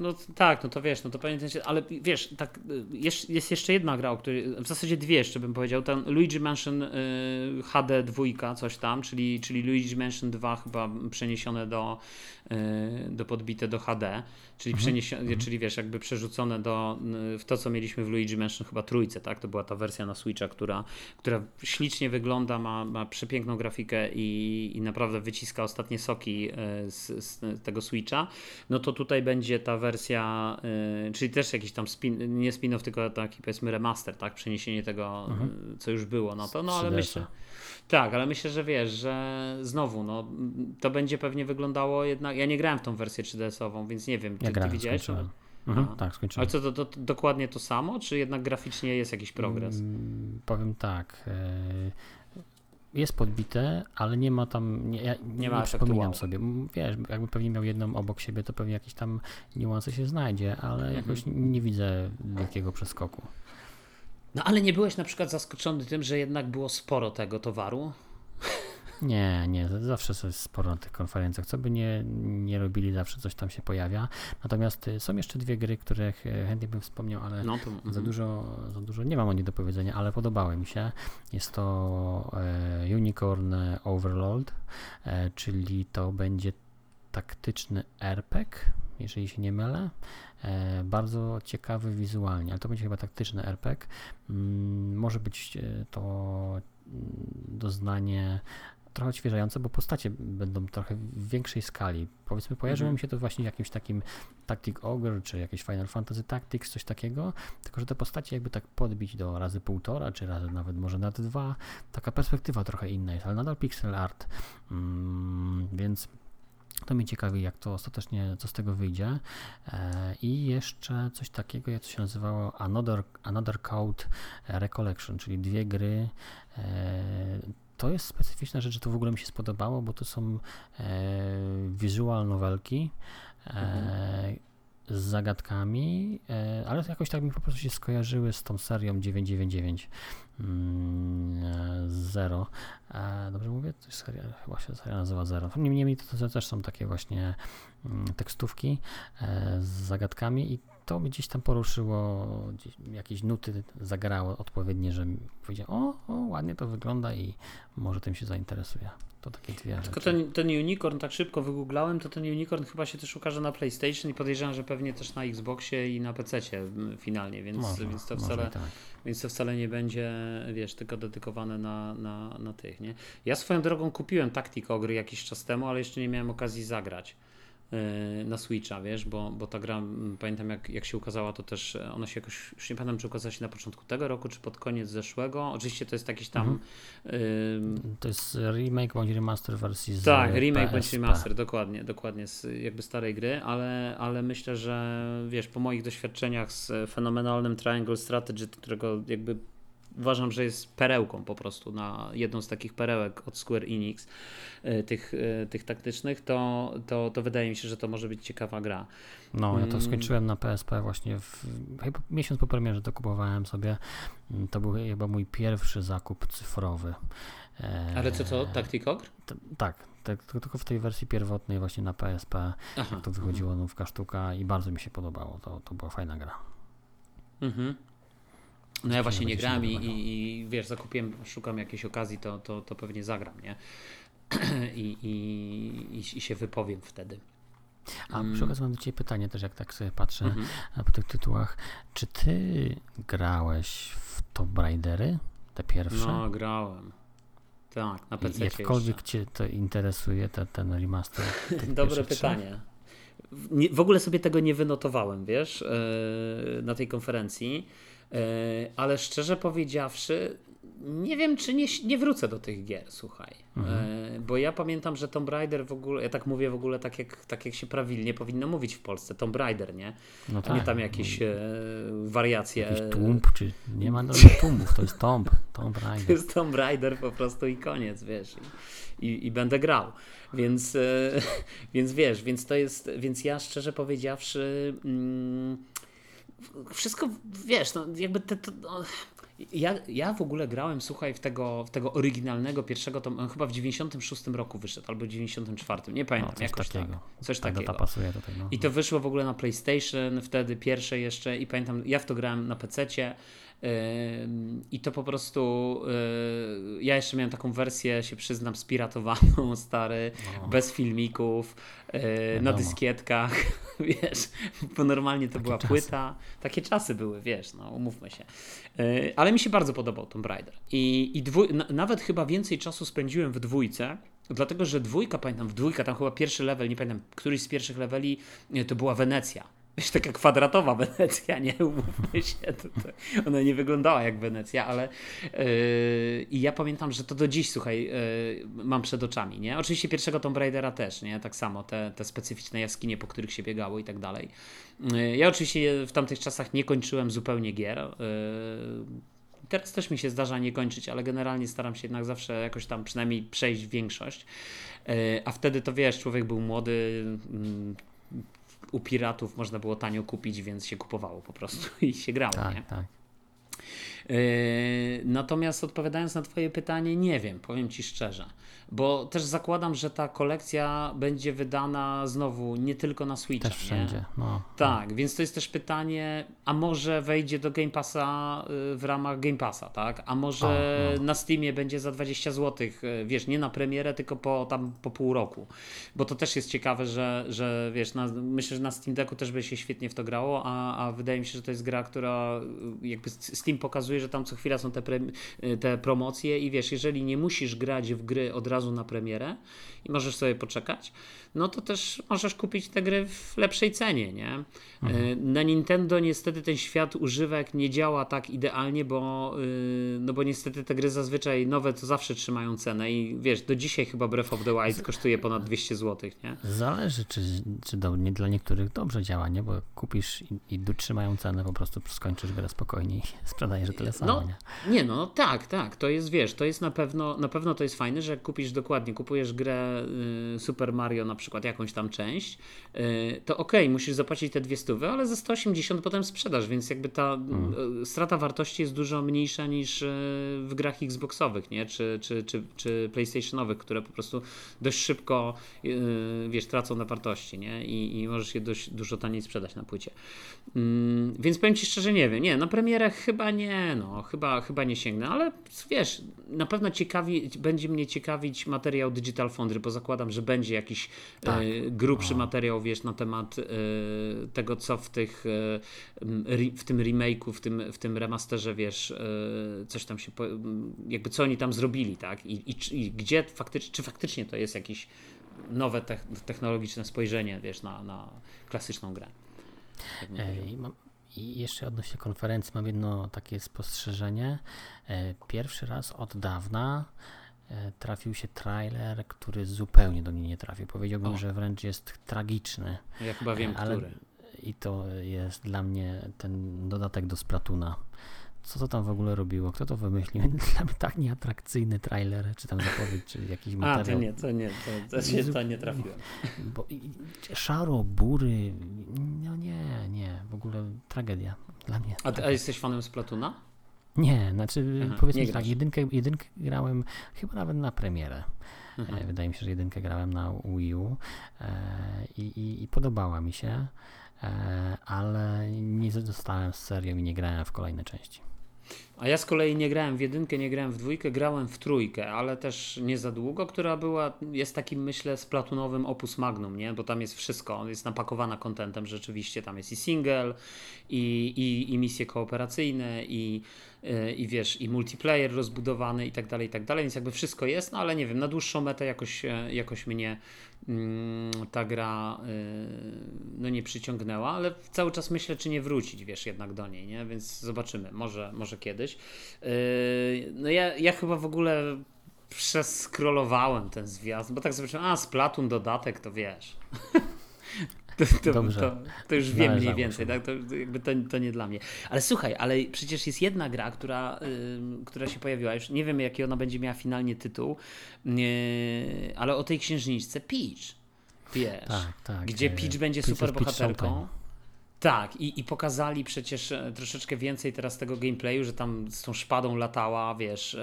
no tak, no to wiesz, no to pewnie, ale wiesz, tak, jest, jest jeszcze jedna gra, o której, w zasadzie dwie jeszcze bym powiedział, ten Luigi Mansion H D dwa, coś tam, czyli, czyli Luigi Mansion dwa chyba przeniesione do, do podbite do H D, czyli, przeniesione, mm-hmm. czyli wiesz, jakby przerzucone do, w to, co mieliśmy w Luigi Mansion chyba trójce, tak, to była ta wersja na Switcha, która, która ślicznie wygląda, ma, ma przepiękną grafikę i, i naprawdę wyciska ostatnie soki z, z tego Switcha, no to tutaj będzie ta wersja, yy, czyli też jakiś tam spin, nie spin-off, tylko taki powiedzmy remaster, tak? Przeniesienie tego, mhm. co już było, no to, no ale myślę, tak, ale myślę, że wiesz, że znowu, no to będzie pewnie wyglądało jednak, ja nie grałem w tą wersję trzy D S-ową, więc nie wiem, czy ja grałem, ty widziałeś? Skończyłem. Mhm, tak, skończyłem. Ale co, to, to, to dokładnie to samo, czy jednak graficznie jest jakiś progres? Hmm, powiem tak, yy... jest podbite, ale nie ma tam, nie, ja nie, nie przypominam sobie, wiesz, jakby pewnie miał jedną obok siebie, to pewnie jakieś tam niuanse się znajdzie, ale mhm. jakoś nie widzę wielkiego przeskoku. No ale nie byłeś na przykład zaskoczony tym, że jednak było sporo tego towaru? Nie, nie, zawsze jest sporo na tych konferencjach, co by nie, nie robili, zawsze coś tam się pojawia. Natomiast są jeszcze dwie gry, których chętnie bym wspomniał, ale no to, za, dużo, za dużo nie mam o nich do powiedzenia, ale podobały mi się. Jest to e, Unicorn Overlord, e, czyli to będzie taktyczny R P G, jeżeli się nie mylę. E, bardzo ciekawy wizualnie, ale to będzie chyba taktyczny R P G. Mm, może być to doznanie trochę odświeżające, bo postacie będą trochę w większej skali. Powiedzmy, kojarzyło mm-hmm. mi się to właśnie jakimś takim Tactic Ogre, czy jakieś Final Fantasy Tactics, coś takiego, tylko że te postacie jakby tak podbić do razy półtora, czy razy nawet może nawet dwa. Taka perspektywa trochę inna jest, ale nadal pixel art, mm, więc to mnie ciekawi, jak to ostatecznie, co z tego wyjdzie. E, I jeszcze coś takiego, jak to się nazywało Another, Another Code Recollection, czyli dwie gry. E, To jest specyficzna rzecz, że to w ogóle mi się spodobało, bo to są e, visual novelki e, mhm. z zagadkami, e, ale jakoś tak mi po prostu się skojarzyły z tą serią dziewięćset dziewięćdziesiąt dziewięć mm, Zero. E, dobrze mówię? To jest seria, chyba się seria nazywa Zero. Niemniej to, to też są takie właśnie mm, tekstówki e, z zagadkami i to mi gdzieś tam poruszyło, gdzieś jakieś nuty zagrało odpowiednie, że powiedziałem, o, o, ładnie to wygląda i może tym się zainteresuje. To takie dwie rzeczy. Tylko ten, ten Unicorn, tak szybko wygooglałem, to ten Unicorn chyba się też ukaże na PlayStation i podejrzewam, że pewnie też na Xboxie i na P C-cie finalnie, więc, można, więc, to wcale, tak. więc to wcale nie będzie, wiesz, tylko dedykowane na, na, na tych, nie? Ja swoją drogą kupiłem Tactic Ogre jakiś czas temu, ale jeszcze nie miałem okazji zagrać na Switcha, wiesz, bo, bo ta gra, pamiętam jak, jak się ukazała, to też ona się jakoś, już nie pamiętam, czy ukazała się na początku tego roku, czy pod koniec zeszłego. Oczywiście to jest jakiś tam... Mm-hmm. Y... To jest remake bądź remaster wersji z Tak, remake P S P. Bądź remaster, dokładnie, dokładnie, z jakby starej gry, ale, ale myślę, że wiesz, po moich doświadczeniach z fenomenalnym Triangle Strategy, którego jakby uważam, że jest perełką po prostu, na jedną z takich perełek od Square Enix, tych, tych taktycznych, to, to, to wydaje mi się, że to może być ciekawa gra. No, ja to skończyłem na P S P właśnie w, chyba miesiąc po premierze to kupowałem sobie. To był chyba mój pierwszy zakup cyfrowy. Ale co to, Tactic Ogre? T- tak, tak, tylko w tej wersji pierwotnej właśnie na P S P. Aha. To wychodziło nówka sztuka i bardzo mi się podobało. To, to była fajna gra. Mhm. No ja właśnie nie grałem i, i, i wiesz, zakupiłem, szukam jakiejś okazji, to, to, to pewnie zagram, nie? I, i, i się wypowiem wtedy. A mm. przy okazji mam do ciebie pytanie też, jak tak sobie patrzę mm-hmm. po tych tytułach. Czy ty grałeś w Tomb Raidery, te pierwsze? No, grałem. Tak, na P C. Jakkolwiek jeszcze. Cię to interesuje, ten, ten remaster? Dobre pytanie. Trzech? W ogóle sobie tego nie wynotowałem, wiesz, na tej konferencji. ale szczerze powiedziawszy, nie wiem, czy nie, nie wrócę do tych gier, słuchaj. Mhm. Bo ja pamiętam, że Tomb Raider w ogóle, ja tak mówię w ogóle tak jak, tak jak się prawilnie powinno mówić w Polsce, Tomb Raider, nie? No a tak. Nie tam jakieś no. wariacje. Jakiś tłumb, czy nie ma nawet tłumów, to jest Tomb, Tomb Raider. To jest Tomb Raider po prostu i koniec, wiesz. I, i będę grał. Więc, więc wiesz, więc to jest, więc ja szczerze powiedziawszy, mm, wszystko, wiesz, no jakby te... To, no, Ja, ja w ogóle grałem, słuchaj, w tego, w tego oryginalnego pierwszego, to on chyba w dziewięćdziesiątym szóstym roku wyszedł, albo w dziewięćdziesiątym czwartym, nie pamiętam, no, jakoś takiego. Tak. Coś tak takiego. Pasuje tutaj, no. I to wyszło w ogóle na PlayStation, wtedy pierwsze jeszcze i pamiętam, ja w to grałem na pececie yy, i to po prostu, yy, ja jeszcze miałem taką wersję, się przyznam, spiratowaną, stary, no. bez filmików, yy, na dyskietkach, wiesz, bo normalnie to takie była czasy. Płyta, takie czasy były, wiesz, no umówmy się. Yy, ale mi się bardzo podobał Tomb Raider i, i dwój, na, nawet chyba więcej czasu spędziłem w dwójce, dlatego że dwójka, pamiętam, w dwójka, tam chyba pierwszy level, nie pamiętam, któryś z pierwszych leveli to była Wenecja. Wiesz, taka kwadratowa Wenecja, nie? Umówmy się, to, to ona nie wyglądała jak Wenecja, ale yy, i ja pamiętam, że to do dziś, słuchaj, yy, mam przed oczami, nie? Oczywiście pierwszego Tomb Raidera też, nie? Tak samo, te, te specyficzne jaskinie, po których się biegało i tak dalej. Yy, ja oczywiście w tamtych czasach nie kończyłem zupełnie gier, yy, teraz też mi się zdarza nie kończyć, ale generalnie staram się jednak zawsze jakoś tam przynajmniej przejść większość. A wtedy to wiesz, człowiek był młody, u piratów można było tanio kupić, więc się kupowało po prostu i się grało. Tak, nie? Tak. Natomiast odpowiadając na twoje pytanie, nie wiem, powiem ci szczerze, bo też zakładam, że ta kolekcja będzie wydana znowu nie tylko na Switcha. Też wszędzie. No, tak, no. Więc to jest też pytanie, a może wejdzie do Game Passa w ramach Game Passa, tak? A może a, no. na Steamie będzie za dwadzieścia złotych, wiesz, nie na premierę, tylko po, tam po pół roku, bo to też jest ciekawe, że, że wiesz, na, myślę, że na Steam Decku też by się świetnie w to grało, a, a wydaje mi się, że to jest gra, która jakby Steam pokazuje, że tam co chwila są te, pre, te promocje i wiesz, jeżeli nie musisz grać w gry od razu na premierę i możesz sobie poczekać, no to też możesz kupić te gry w lepszej cenie, nie? Mhm. Na Nintendo niestety ten świat używek nie działa tak idealnie, bo, no bo niestety te gry zazwyczaj nowe to zawsze trzymają cenę i wiesz, do dzisiaj chyba Breath of the Wild kosztuje ponad dwieście złotych, nie? Zależy, czy, czy do, nie dla niektórych dobrze działa, nie? Bo kupisz i, i trzymają cenę, po prostu skończysz grę spokojnie i sprzedajesz tyle samo, no, nie? Nie, no tak, tak, to jest, wiesz, to jest na pewno, na pewno to jest fajne, że jak kupisz dokładnie, kupujesz grę y, Super Mario na przykład, jakąś tam część, y, to okej, okay, musisz zapłacić te dwieście, ale za sto osiemdziesiąt potem sprzedaż, więc jakby ta mm. y, strata wartości jest dużo mniejsza niż y, w grach Xboxowych, nie? Czy, czy, czy, czy PlayStationowych, które po prostu dość szybko, y, wiesz, tracą na wartości, nie? I, i możesz je dość dużo taniej sprzedać na płycie. Y, więc powiem ci szczerze, nie wiem, nie, na premierę chyba nie, no, chyba, chyba nie sięgnę, ale wiesz, na pewno ciekawi, będzie mnie ciekawić materiał Digital Foundry, bo zakładam, że będzie jakiś tak. e, grubszy o. materiał, wiesz, na temat e, tego, co w tych e, re, w tym remake'u, w tym, w tym remasterze, wiesz, e, coś tam się, jakby co oni tam zrobili, tak? I, i, i gdzie faktycznie, czy faktycznie to jest jakieś nowe te, technologiczne spojrzenie, wiesz, na, na klasyczną grę. Ej, mam... I jeszcze odnośnie konferencji mam jedno takie spostrzeżenie. Pierwszy raz od dawna trafił się trailer, który zupełnie do mnie nie trafił. Powiedziałbym, o. że wręcz jest tragiczny. Ja chyba wiem, ale... który. I to jest dla mnie ten dodatek do Splatoona. Co to tam w ogóle robiło? Kto to wymyślił? Dla mnie tak nieatrakcyjny trailer, czy tam zapowiedź, czy jakiś materiał. A, to nie, to nie, to, to się to nie trafiło. Bo i, szaro, bury, no nie, nie, w ogóle tragedia dla mnie. A, ty, a jesteś fanem Splatoona? Nie, znaczy Aha, powiedzmy tak, jedynkę, jedynkę grałem chyba nawet na premierę. Aha. Wydaje mi się, że jedynkę grałem na Wii U i, i, i podobała mi się, ale nie zostałem z serią i nie grałem w kolejne części. A ja z kolei nie grałem w jedynkę, nie grałem w dwójkę, grałem w trójkę, ale też nie za długo, która była, jest takim, myślę, splatunowym opus magnum, nie? Bo tam jest wszystko, on jest napakowana kontentem rzeczywiście, tam jest i single, i, i, i misje kooperacyjne, i, i wiesz, i multiplayer rozbudowany i tak dalej, i tak dalej, więc jakby wszystko jest, no ale nie wiem, na dłuższą metę jakoś, jakoś mnie mm, ta gra y, no nie przyciągnęła, ale cały czas myślę, czy nie wrócić, wiesz, jednak do niej, nie? Więc zobaczymy, może, może kiedyś. Yy, no ja, ja chyba w ogóle przeskrolowałem ten zwiastun, bo tak zobaczyłem, a Splatoon dodatek, to wiesz. To, to, to, to już wiem mniej więcej, tak? To, jakby to, to nie dla mnie. Ale słuchaj, ale przecież jest jedna gra, która, y, która się pojawiła, już nie wiem jaki ona będzie miała finalnie tytuł, yy, ale o tej księżniczce Peach, wiesz, tak, tak, gdzie Peach będzie Peach super bohaterką. Tak, i, i pokazali przecież troszeczkę więcej teraz tego gameplayu, że tam z tą szpadą latała, wiesz.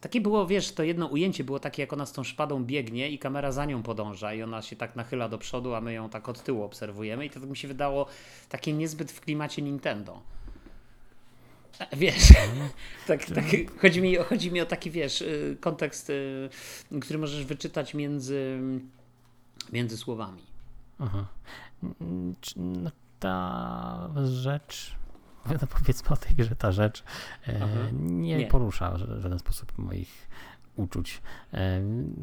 Takie było, wiesz, to jedno ujęcie było takie, jak ona z tą szpadą biegnie i kamera za nią podąża i ona się tak nachyla do przodu, a my ją tak od tyłu obserwujemy i to tak mi się wydało takie niezbyt w klimacie Nintendo. Wiesz, tak, tak, chodzi mi, chodzi mi o taki, wiesz, kontekst, który możesz wyczytać między, między słowami. Aha. Ta rzecz, no powiedzmy o tej grze, ta rzecz nie, nie porusza w żaden sposób moich uczuć.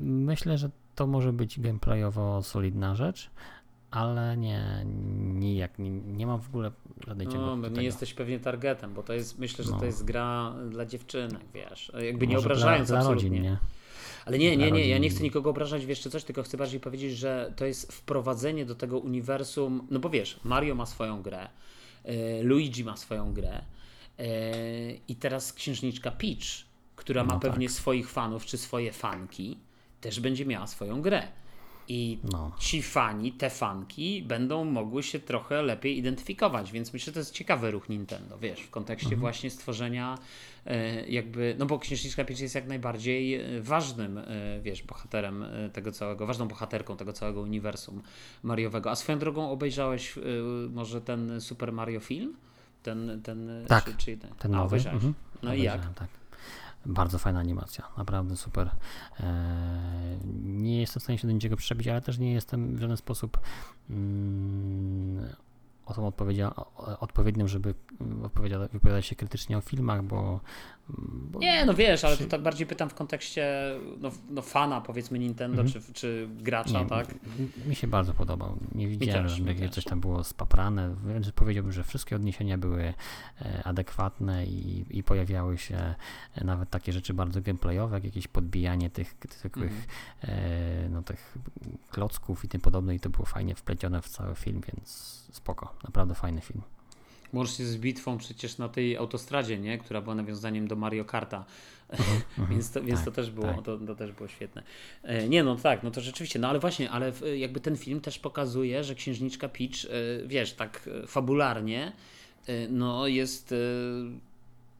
Myślę, że to może być gameplayowo solidna rzecz, ale nie, nijak, nie, nie mam w ogóle żadnej ciągłości. No, nie jesteś pewnie targetem, bo to jest, myślę, że no. to jest gra dla dziewczynek, wiesz, jakby nie może obrażając dla, absolutnie. Dla rodzin, nie? Ale nie, nie, nie, ja nie chcę nikogo obrażać, wiesz, czy coś, tylko chcę bardziej powiedzieć, że to jest wprowadzenie do tego uniwersum, no bo wiesz, Mario ma swoją grę, e, Luigi ma swoją grę e, i teraz księżniczka Peach, która ma no pewnie tak. swoich fanów, czy swoje fanki, też będzie miała swoją grę. I no. ci fani, te fanki będą mogły się trochę lepiej identyfikować, więc myślę, że to jest ciekawy ruch Nintendo, wiesz, w kontekście mhm. właśnie stworzenia jakby, no bo księżniczka Peach jest jak najbardziej ważnym, wiesz, bohaterem tego całego, ważną bohaterką tego całego uniwersum Mariowego. A swoją drogą obejrzałeś może ten Super Mario film? Ten, ten, tak, czy, czy ten, ten nowy. A, obejrzałeś. Mhm. No i jak? Tak. Bardzo fajna animacja, naprawdę super. Nie jestem w stanie się do niczego przebić, ale też nie jestem w żaden sposób osobą odpowiednią, żeby wypowiadać się krytycznie o filmach, bo, bo... Nie, no wiesz, ale to tak bardziej pytam w kontekście no, no fana, powiedzmy Nintendo, mm-hmm. czy, czy gracza, nie, tak? Mi się bardzo podobał. Nie widziałem, że coś tam było spaprane. Wręcz powiedziałbym, że wszystkie odniesienia były adekwatne i, i pojawiały się nawet takie rzeczy bardzo gameplayowe, jak jakieś podbijanie tych zwykłych mm-hmm. no, tych klocków i tym podobne i to było fajnie wplecione w cały film, więc spoko. Naprawdę fajny film. Łącznie z bitwą przecież na tej autostradzie, nie? Która była nawiązaniem do Mario Karta, uh-huh. więc, to, tak, więc to, też było, tak. to, to też było świetne. Nie no tak, no to rzeczywiście, no ale właśnie, ale jakby ten film też pokazuje, że księżniczka Peach, wiesz, tak fabularnie, no jest...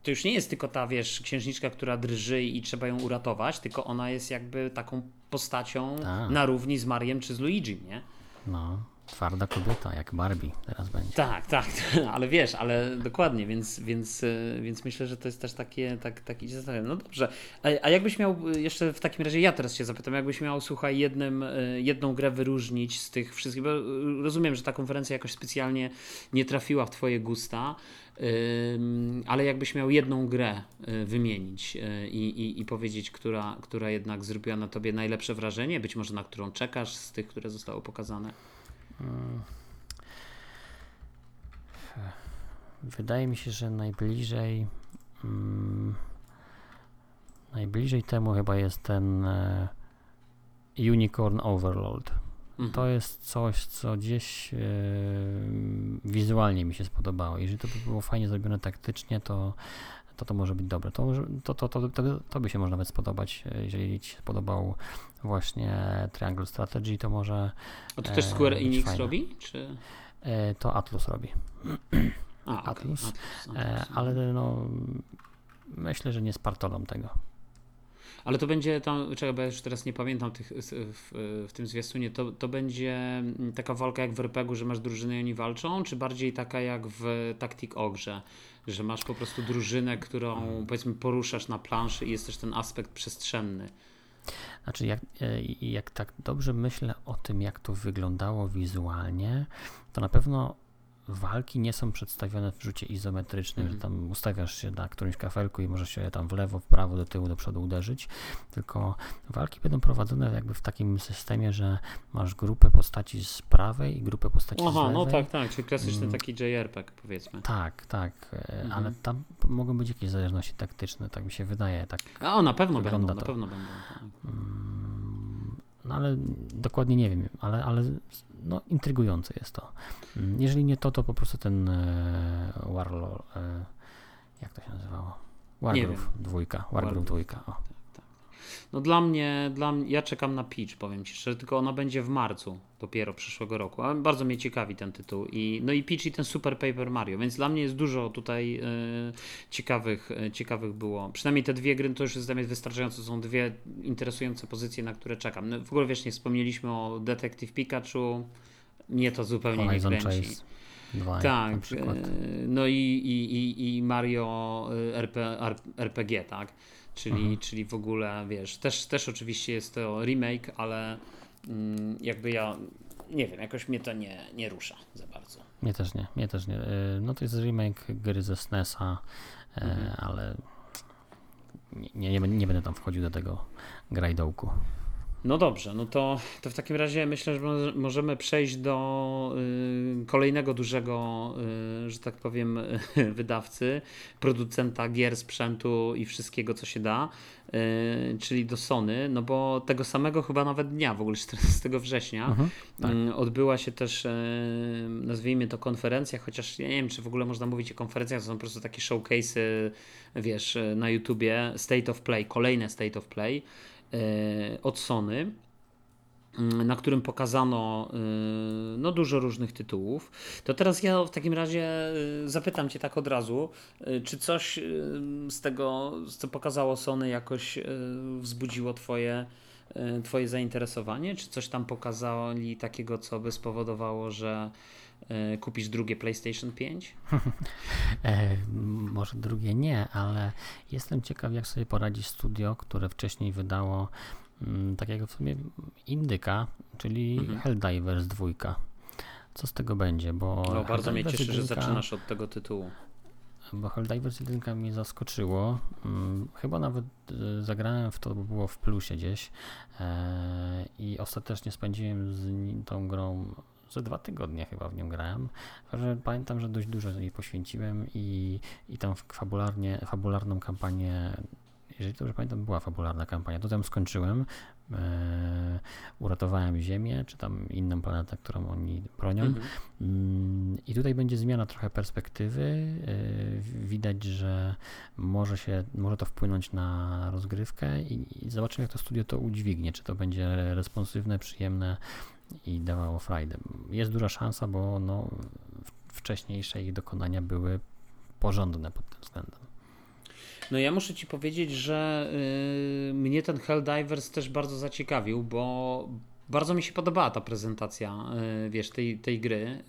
To już nie jest tylko ta, wiesz, księżniczka, która drży i trzeba ją uratować, tylko ona jest jakby taką postacią A. na równi z Mariem czy z Luigi, nie? No... Twarda kobieta, jak Barbie teraz będzie. Tak, tak, ale wiesz, ale dokładnie, więc, więc, więc myślę, że to jest też takie, tak, tak idzie za. No dobrze, a, a jakbyś miał, jeszcze w takim razie ja teraz się zapytam, jakbyś miał, słuchaj, jednym, jedną grę wyróżnić z tych wszystkich, bo rozumiem, że ta konferencja jakoś specjalnie nie trafiła w twoje gusta, ale jakbyś miał jedną grę wymienić i, i, i powiedzieć, która, która jednak zrobiła na tobie najlepsze wrażenie, być może na którą czekasz z tych, które zostały pokazane. Wydaje mi się, że najbliżej mm, najbliżej temu chyba jest ten e, Unicorn Overlord. Mhm. To jest coś, co gdzieś e, wizualnie mi się spodobało. Jeżeli to by było fajnie zrobione taktycznie, to to, to może być dobre. To, to, to, to, to, to by się może nawet spodobać. Jeżeli ci się podobał właśnie Triangle Strategy, to może... A to też Square Enix fajne. Robi? Czy? E, to Atlus robi. A, Atlus. Okay. Atlus, Atlus. E, ale no, myślę, że nie spartolą tego. Ale to będzie tam, czekaj, bo ja już teraz nie pamiętam tych, w, w tym zwiastunie, to, to będzie taka walka jak w er pe gie u, że masz drużyny i oni walczą, czy bardziej taka jak w Tactic Ogrze, że masz po prostu drużynę, którą powiedzmy poruszasz na planszy i jest też ten aspekt przestrzenny? Znaczy, jak, jak tak dobrze myślę o tym, jak to wyglądało wizualnie, to na pewno walki nie są przedstawione w rzucie izometrycznym, mm. że tam ustawiasz się na którymś kafelku i możesz się tam w lewo, w prawo, do tyłu, do przodu uderzyć, tylko walki będą prowadzone jakby w takim systemie, że masz grupę postaci z prawej i grupę postaci Aha, z lewej. Aha, no tak, tak, czyli klasyczny taki J R P G powiedzmy. Tak, tak, mm. ale tam mogą być jakieś zależności taktyczne, tak mi się wydaje. Tak A o, na pewno będą, to. na pewno będą. Tak. No ale dokładnie nie wiem, ale, ale no, intrygujące jest to. Jeżeli nie to, to po prostu ten e, Warlord, e, jak to się nazywało? Wargroove dwójka. Wargroove dwójka. O. No dla mnie, dla mnie, ja czekam na Peach, powiem ci szczerze, tylko ona będzie w marcu dopiero przyszłego roku, a bardzo mnie ciekawi ten tytuł. I, no i Peach i ten Super Paper Mario, więc dla mnie jest dużo tutaj yy, ciekawych, yy, ciekawych było. Przynajmniej te dwie gry, to już jest dla mnie wystarczająco, są dwie interesujące pozycje, na które czekam. No, w ogóle wiesz, nie wspomnieliśmy o Detective Pikachu, mnie to zupełnie nie kręci. Dwa, tak, no i, i, i, i Mario R P G, tak? Czyli, mhm. czyli w ogóle, wiesz, też, też oczywiście jest to remake, ale mm, jakby ja, nie wiem, jakoś mnie to nie, nie rusza za bardzo. Mnie też nie, mnie też nie. No to jest remake gry ze S N E S a, mhm. ale nie, nie, nie będę tam wchodził do tego grajdołku. No dobrze, no to, to w takim razie myślę, że możemy przejść do y, kolejnego dużego, y, że tak powiem, y, wydawcy, producenta gier, sprzętu i wszystkiego, co się da, y, czyli do Sony, no bo tego samego chyba nawet dnia, w ogóle czternastego września, mhm, tak. y, odbyła się też, y, nazwijmy to konferencja, chociaż ja nie wiem, czy w ogóle można mówić o konferencjach, to są po prostu takie showcase'y, wiesz, na YouTubie, State of Play, kolejne State of Play, od Sony, na którym pokazano no, dużo różnych tytułów. To teraz ja w takim razie zapytam cię tak od razu, czy coś z tego, co pokazało Sony, jakoś wzbudziło twoje, twoje zainteresowanie? Czy coś tam pokazali takiego, co by spowodowało, że kupisz drugie PlayStation pięć? e, może drugie nie, ale jestem ciekaw, jak sobie poradzi studio, które wcześniej wydało m, takiego w sumie indyka, czyli mhm. Helldivers dwójka. Co z tego będzie? Bo no, bardzo mnie cieszy, jedynka, że zaczynasz od tego tytułu. Bo Helldivers jedynka mnie zaskoczyło. Hmm, chyba nawet e, zagrałem w to, bo było w plusie gdzieś e, i ostatecznie spędziłem z tą grą że dwa tygodnie chyba w nią grałem, że pamiętam, że dość dużo jej poświęciłem i, i tam fabularnie, fabularną kampanię, jeżeli dobrze pamiętam, była fabularna kampania, to tam skończyłem, e, uratowałem Ziemię, czy tam inną planetę, którą oni bronią mhm. mm, i tutaj będzie zmiana trochę perspektywy, e, widać, że może się, może to wpłynąć na rozgrywkę i, i zobaczymy, jak to studio to udźwignie, czy to będzie responsywne, przyjemne i dawało frajdę. Jest duża szansa, bo no, wcześniejsze ich dokonania były porządne pod tym względem. No ja muszę ci powiedzieć, że yy, mnie ten Helldivers też bardzo zaciekawił, bo bardzo mi się podobała ta prezentacja yy, wiesz, tej, tej gry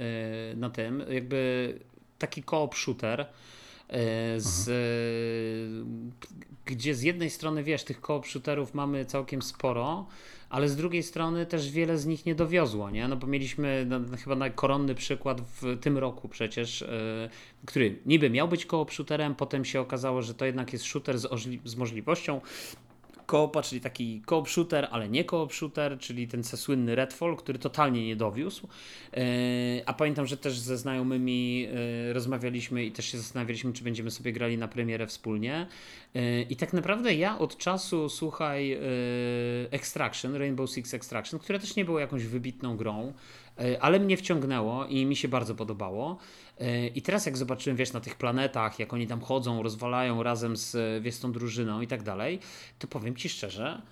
yy, na tym, jakby taki co-op shooter, Z, gdzie z jednej strony, wiesz, tych co-op shooterów mamy całkiem sporo, ale z drugiej strony też wiele z nich nie dowiozło, nie? No bo mieliśmy no, chyba najkoronny przykład w tym roku przecież, yy, który niby miał być co-op shooterem, potem się okazało, że to jednak jest shooter z, ożli- z możliwością co-opa, czyli taki co-op shooter, ale nie co-op shooter, czyli ten słynny Redfall, który totalnie nie dowiózł. Yy, a pamiętam, że też ze znajomymi yy, rozmawialiśmy i też się zastanawialiśmy, czy będziemy sobie grali na premierę wspólnie. Yy, I tak naprawdę ja od czasu, słuchaj, yy, Extraction, Rainbow Six Extraction, które też nie było jakąś wybitną grą, ale mnie wciągnęło i mi się bardzo podobało. I teraz jak zobaczyłem, wiesz, na tych planetach, jak oni tam chodzą, rozwalają razem z, wiesz, tą drużyną i tak dalej, to powiem ci szczerze,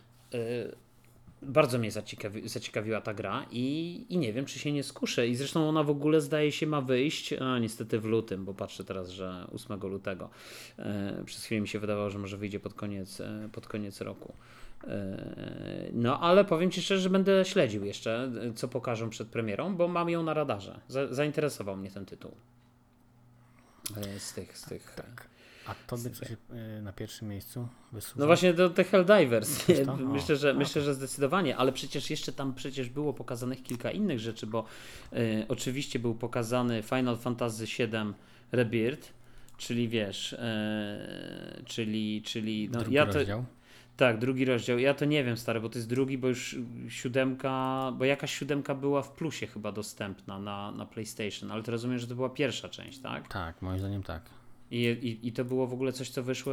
bardzo mnie zaciekawi, zaciekawiła ta gra i, i nie wiem, czy się nie skuszę. I zresztą ona w ogóle zdaje się ma wyjść, a niestety w lutym, bo patrzę teraz, że ósmego lutego. E, przez chwilę mi się wydawało, że może wyjdzie pod koniec, e, pod koniec roku. E, no ale powiem Ci szczerze, że będę śledził jeszcze, co pokażą przed premierą, bo mam ją na radarze. Za, zainteresował mnie ten tytuł. E, z tych... Z tych tak. A to by coś na pierwszym miejscu wysuwa? No właśnie do tych Helldivers. O, myślę, że, o, myślę, że zdecydowanie, ale przecież jeszcze tam przecież było pokazanych kilka innych rzeczy, bo y, oczywiście był pokazany Final Fantasy siedem Rebirth, czyli wiesz, y, czyli, czyli no, drugi ja to, rozdział. Tak, drugi rozdział. Ja to nie wiem, stary, bo to jest drugi, bo już siódemka, bo jakaś siódemka była w plusie chyba dostępna na, na PlayStation, ale to rozumiem, że to była pierwsza część, tak? Tak, moim zdaniem tak. I, i, I to było w ogóle coś, co wyszło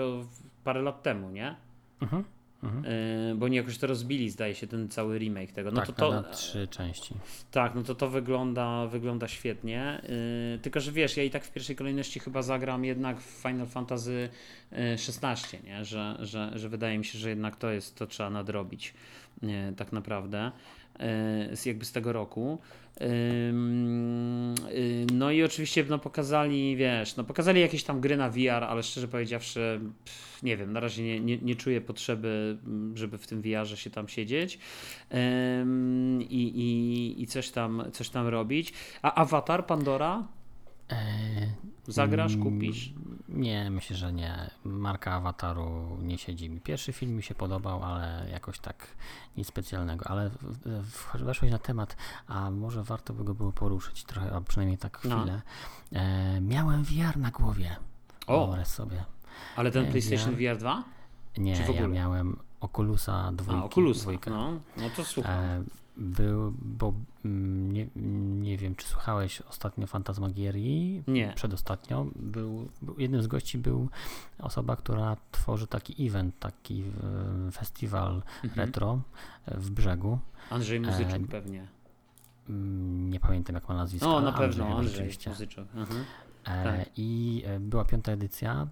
parę lat temu, nie? Uh-huh, uh-huh. Yy, bo oni jakoś to rozbili, zdaje się, ten cały remake tego. No tak, to, to, na trzy części. Tak, no to to wygląda, wygląda świetnie. Yy, tylko, że wiesz, ja i tak w pierwszej kolejności chyba zagram jednak w Final Fantasy szesnaście, nie? Że, że, że wydaje mi się, że jednak to jest, to trzeba nadrobić yy, tak naprawdę. Z jakby z tego roku. No i oczywiście no, pokazali, wiesz, no pokazali jakieś tam gry na V R, ale szczerze powiedziawszy, pff, nie wiem, na razie nie, nie, nie czuję potrzeby, żeby w tym V R ze się tam siedzieć i, i, i coś tam, coś tam robić. A Avatar, Pandora? Eee, Zagrasz, kupisz? Nie, myślę, że nie. Marka Awataru nie siedzi mi. Pierwszy film mi się podobał, ale jakoś tak nic specjalnego. Ale weszłeś na temat, a może warto by go było poruszyć trochę, a przynajmniej tak chwilę. No. Eee, miałem V R na głowie. O! Wyobraź sobie. Ale ten PlayStation V R dwa? Nie, czy w ogóle? Ja miałem Oculusa dwójkę. A, Oculusa, no. No to słucham. Eee, Był, bo nie, nie wiem, czy słuchałeś ostatnio Fantasmagierii? Nie. Przedostatnio. Był, był, jednym z gości był osoba, która tworzy taki event, taki festiwal mhm. retro w Brzegu. Andrzej Muzyczuk e, pewnie. Nie pamiętam, jak ma nazwisko. O, na pewno Andrzej, Andrzej Muzyczuk. Mhm. E, tak. I była piąta edycja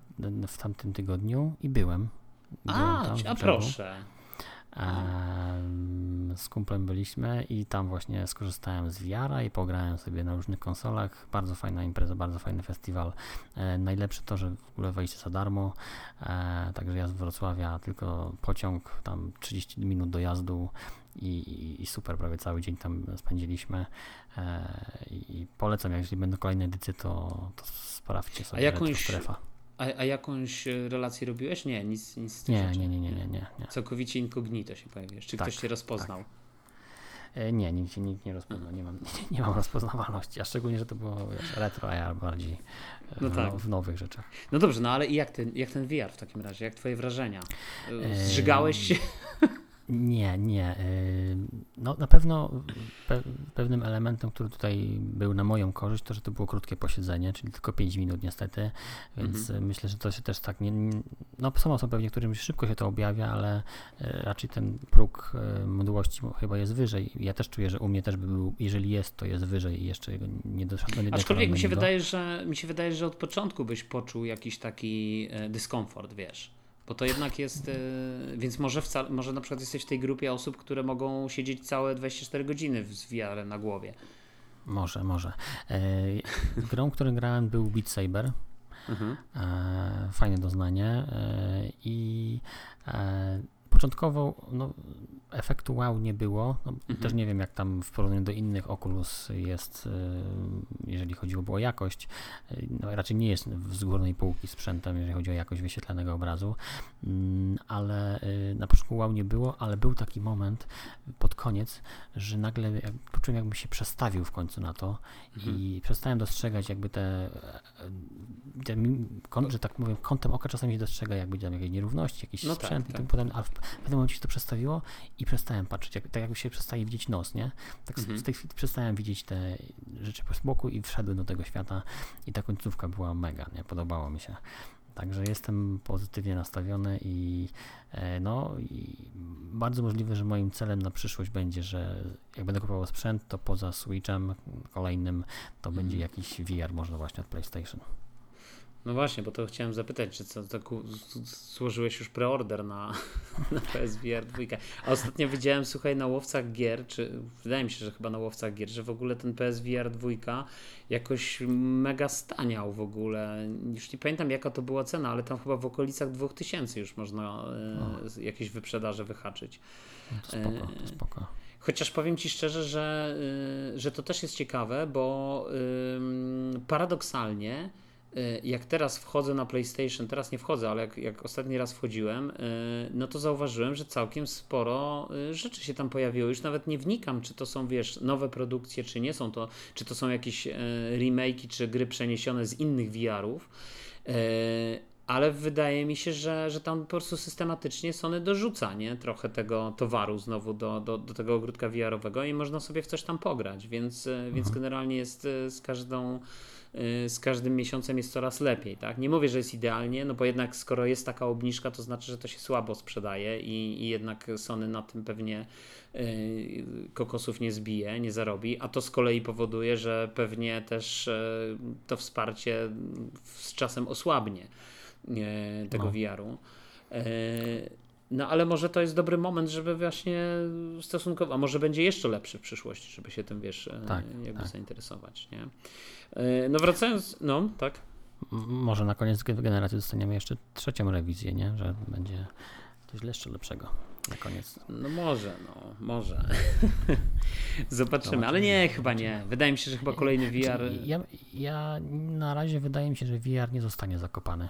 w tamtym tygodniu i byłem. byłem a, a proszę. Z kumplem byliśmy i tam właśnie skorzystałem z V R a i pograłem sobie na różnych konsolach. Bardzo fajna impreza, bardzo fajny festiwal. Najlepsze to, że w ogóle wejście za darmo. Także ja z Wrocławia tylko pociąg, tam trzydzieści minut dojazdu i, i, i super, prawie cały dzień tam spędziliśmy. I polecam, jeżeli będą kolejne edycje, to, to sprawdźcie sobie. A jakąś... strefa. A, a jakąś relację robiłeś? Nie, nic, nic z tym nie, nie, nie, nie, nie, nie, nie. Całkowicie incognito się pojawiłeś. Czy tak, ktoś cię rozpoznał? Tak. Nie, nikt się nikt nie rozpoznał. Nie mam, nie, nie mam rozpoznawalności. A szczególnie, że to było wiesz, retro, a ja bardziej no w, tak. w nowych rzeczach. No dobrze, no ale i jak ten, jak ten V R w takim razie? Jak twoje wrażenia? Zżygałeś się? Nie, nie. No na pewno pe- pewnym elementem, który tutaj był na moją korzyść, to, że to było krótkie posiedzenie, czyli tylko pięć minut niestety, więc mm-hmm. myślę, że to się też tak nie... No są, są pewnie, którym szybko się to objawia, ale raczej ten próg mdłości chyba jest wyżej. Ja też czuję, że u mnie też by był, jeżeli jest, to jest wyżej i jeszcze nie doszedłem. Aczkolwiek mi się wydaje, że mi się wydaje, że od początku byś poczuł jakiś taki dyskomfort, wiesz. Bo to jednak jest, więc może, wca, może na przykład jesteś w tej grupie osób, które mogą siedzieć całe dwadzieścia cztery godziny z V R em na głowie. Może, może. Grą, którą grałem był Beat Saber. Mhm. Fajne doznanie i początkowo no, efektu wow nie było. No, mhm. Też nie wiem, jak tam w porównaniu do innych Oculus jest, jeżeli chodziło o jakość. No, raczej nie jest z górnej półki sprzętem, jeżeli chodzi o jakość wyświetlanego obrazu. Ale na początku wow nie było, ale był taki moment pod koniec, że nagle poczułem, jakbym się przestawił w końcu na to mhm. i przestałem dostrzegać jakby te, te że tak mówię, kątem oka czasami się dostrzega, jakby tam jakieś nierówności, jakiś no sprzęt tak, i tak potem, a w pewnym momencie się to przestawiło i przestałem patrzeć, jak, tak jakby się przestaje widzieć nos, nie? Tak mhm. z tej chwili przestałem widzieć te rzeczy po boku i wszedłem do tego świata i ta końcówka była mega, nie? Podobało mi się. Także jestem pozytywnie nastawiony i no i bardzo możliwe, że moim celem na przyszłość będzie, że jak będę kupował sprzęt, to poza Switchem kolejnym to mhm. będzie jakiś V R może właśnie od PlayStation. No właśnie, bo to chciałem zapytać, czy co, to złożyłeś już preorder na, na P S V R dwa. A ostatnio widziałem, słuchaj, na łowcach gier, czy wydaje mi się, że chyba na łowcach gier, że w ogóle ten P S V R dwa jakoś mega staniał w ogóle. Już nie pamiętam, jaka to była cena, ale tam chyba w okolicach dwa tysiące już można e, jakieś wyprzedaże wyhaczyć. To spoko, to spoko. Chociaż powiem Ci szczerze, że, że to też jest ciekawe, bo ym, paradoksalnie jak teraz wchodzę na PlayStation, teraz nie wchodzę, ale jak, jak ostatni raz wchodziłem, no to zauważyłem, że całkiem sporo rzeczy się tam pojawiło. Już nawet nie wnikam, czy to są, wiesz, nowe produkcje, czy nie są to, czy to są jakieś remake'i, czy gry przeniesione z innych V R ów. Ale wydaje mi się, że, że tam po prostu systematycznie Sony dorzuca, nie? Trochę tego towaru znowu do, do, do tego ogródka V R owego i można sobie w coś tam pograć, więc, mhm. więc generalnie jest z każdą z każdym miesiącem jest coraz lepiej, tak? Nie mówię, że jest idealnie, no bo jednak skoro jest taka obniżka, to znaczy, że to się słabo sprzedaje i, i jednak Sony na tym pewnie y, kokosów nie zbije, nie zarobi, a to z kolei powoduje, że pewnie też y, to wsparcie z czasem osłabnie y, tego no. V R u. Y, No ale może to jest dobry moment, żeby właśnie stosunkowo, a może będzie jeszcze lepszy w przyszłości, żeby się tym, wiesz, tak, jakby tak. zainteresować, nie? No wracając, no tak. Może na koniec generacji dostaniemy jeszcze trzecią rewizję, nie? Że będzie coś jeszcze lepszego na koniec. No może, no może. Zobaczymy, ale nie, chyba nie. Wydaje mi się, że chyba kolejny V R... Ja, ja na razie wydaje mi się, że V R nie zostanie zakopany.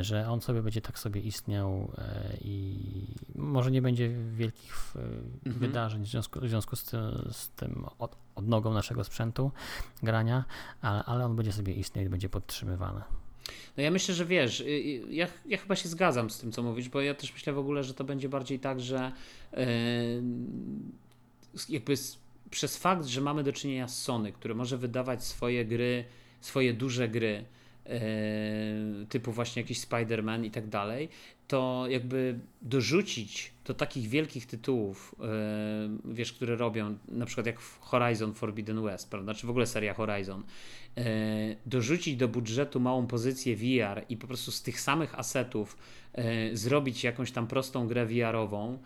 Że on sobie będzie tak sobie istniał i może nie będzie wielkich mhm. wydarzeń w związku, w związku z tym, z tym od, odnogą naszego sprzętu, grania, ale, ale on będzie sobie istniał i będzie podtrzymywany. No ja myślę, że wiesz, ja, ja chyba się zgadzam z tym, co mówisz, bo ja też myślę w ogóle, że to będzie bardziej tak, że yy, jakby z, przez fakt, że mamy do czynienia z Sony, które może wydawać swoje gry, swoje duże gry, typu właśnie jakiś Spider-Man i tak dalej, to jakby dorzucić do takich wielkich tytułów, wiesz, które robią, na przykład jak Horizon Forbidden West, prawda, czy w ogóle seria Horizon, dorzucić do budżetu małą pozycję V R i po prostu z tych samych asetów zrobić jakąś tam prostą grę V R ową,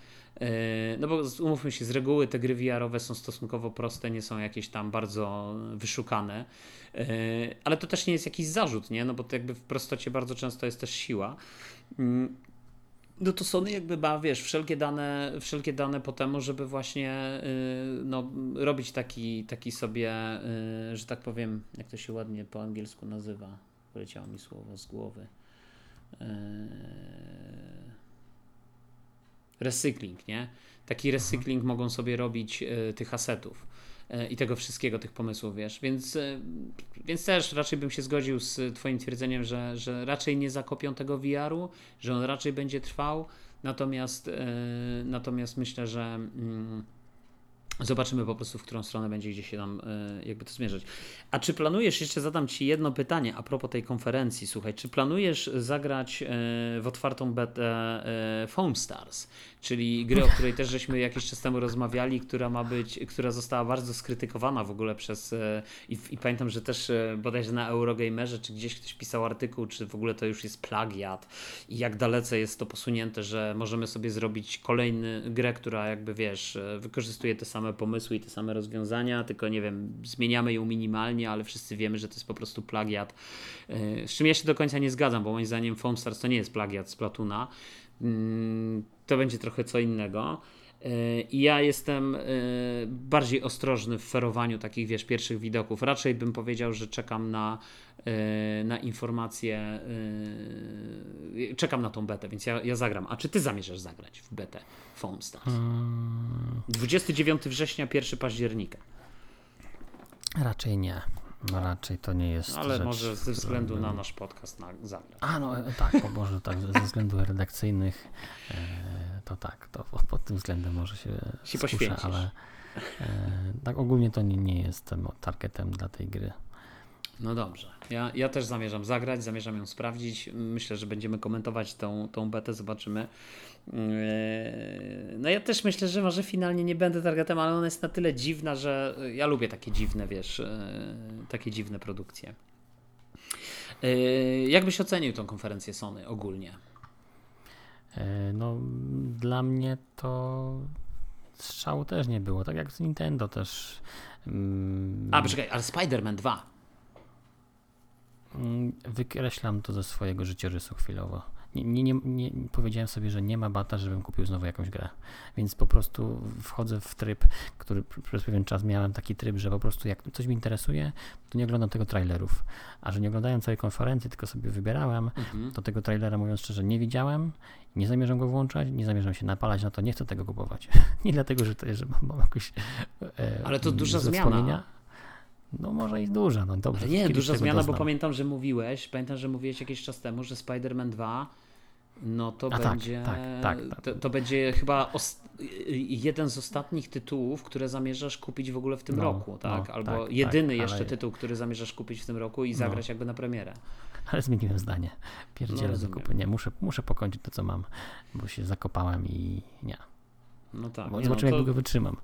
no bo umówmy się, z reguły te gry V R owe są stosunkowo proste, nie są jakieś tam bardzo wyszukane, ale to też nie jest jakiś zarzut, nie? No bo to jakby w prostocie bardzo często jest też siła. No to Sony jakby ma, wiesz, wszelkie dane, wszelkie dane po temu, żeby właśnie no, robić taki, taki sobie, że tak powiem, jak to się ładnie po angielsku nazywa, wyleciało mi słowo z głowy, recykling, nie? Taki recykling mhm. mogą sobie robić y, tych asetów y, i tego wszystkiego, tych pomysłów, wiesz, więc, y, więc też raczej bym się zgodził z twoim twierdzeniem, że, że raczej nie zakopią tego V R u, że on raczej będzie trwał, natomiast, y, natomiast myślę, że y, zobaczymy po prostu, w którą stronę będzie gdzieś się tam y, jakby to zmierzać. A czy planujesz, jeszcze zadam ci jedno pytanie a propos tej konferencji, słuchaj, czy planujesz zagrać y, w otwartą betę y, Foam Stars? Czyli gry, o której też żeśmy jakiś czas temu rozmawiali, która ma być, która została bardzo skrytykowana w ogóle przez i, i pamiętam, że też bodajże na Eurogamerze, czy gdzieś ktoś pisał artykuł, czy w ogóle to już jest plagiat i jak dalece jest to posunięte, że możemy sobie zrobić kolejną grę, która jakby, wiesz, wykorzystuje te same pomysły i te same rozwiązania, tylko nie wiem, zmieniamy ją minimalnie, ale wszyscy wiemy, że to jest po prostu plagiat. Z czym ja się do końca nie zgadzam, bo moim zdaniem Foam Stars to nie jest plagiat z Platuna. To będzie trochę co innego i ja jestem bardziej ostrożny w ferowaniu takich, wiesz, pierwszych widoków. Raczej bym powiedział, że czekam na, na informacje, czekam na tą betę, więc ja, ja zagram. A czy ty zamierzasz zagrać w betę Foam Stars? dwudziestego dziewiątego września, pierwszego października. Raczej nie. No raczej to nie jest ale rzecz, może ze względu na nasz podcast na zagrać. A no tak, bo może tak, ze względów redakcyjnych e, to tak, to pod, pod tym względem może się, się poświęcisz, ale e, tak ogólnie to nie, nie jestem targetem dla tej gry. No dobrze, ja, ja też zamierzam zagrać, zamierzam ją sprawdzić, myślę, że będziemy komentować tą, tą betę, zobaczymy. No ja też myślę, że może finalnie nie będę targetem, ale ona jest na tyle dziwna, że ja lubię takie dziwne, wiesz, takie dziwne produkcje. Jak byś ocenił tą konferencję Sony ogólnie? No, dla mnie to strzału też nie było, tak jak z Nintendo też. A, poczekaj, ale Spider-Man dwa. Wykreślam to ze swojego życiorysu chwilowo. Nie, nie, nie, nie, powiedziałem sobie, że nie ma bata, żebym kupił znowu jakąś grę, więc po prostu wchodzę w tryb, który przez pewien czas miałem taki tryb, że po prostu jak coś mi interesuje, to nie oglądam tego trailerów, a że nie oglądałem całej konferencji, tylko sobie wybierałem, mhm. to tego trailera, mówiąc szczerze, nie widziałem, nie zamierzam go włączać, nie zamierzam się napalać na to, nie chcę tego kupować. Nie dlatego, że, to, że mam jakoś e, ale to duża zmiana. No może i duża, no dobrze. Ale nie, duża zmiana, doznam. Bo pamiętam, że mówiłeś, pamiętam, że mówiłeś jakiś czas temu, że Spider-Man dwa, no to A będzie, tak, tak, tak, tak. To, to będzie chyba os- jeden z ostatnich tytułów, które zamierzasz kupić w ogóle w tym no, roku, tak? No, albo tak, jedyny tak, jeszcze ale... tytuł, który zamierzasz kupić w tym roku i zagrać no. jakby na premierę. Ale zmieniłem zdanie. Pierdzielę no, zakupy. Nie, muszę, muszę pokończyć to, co mam, bo się zakopałem i nie. No tak. Bo nie, zobaczymy, no to... jak długo wytrzymam.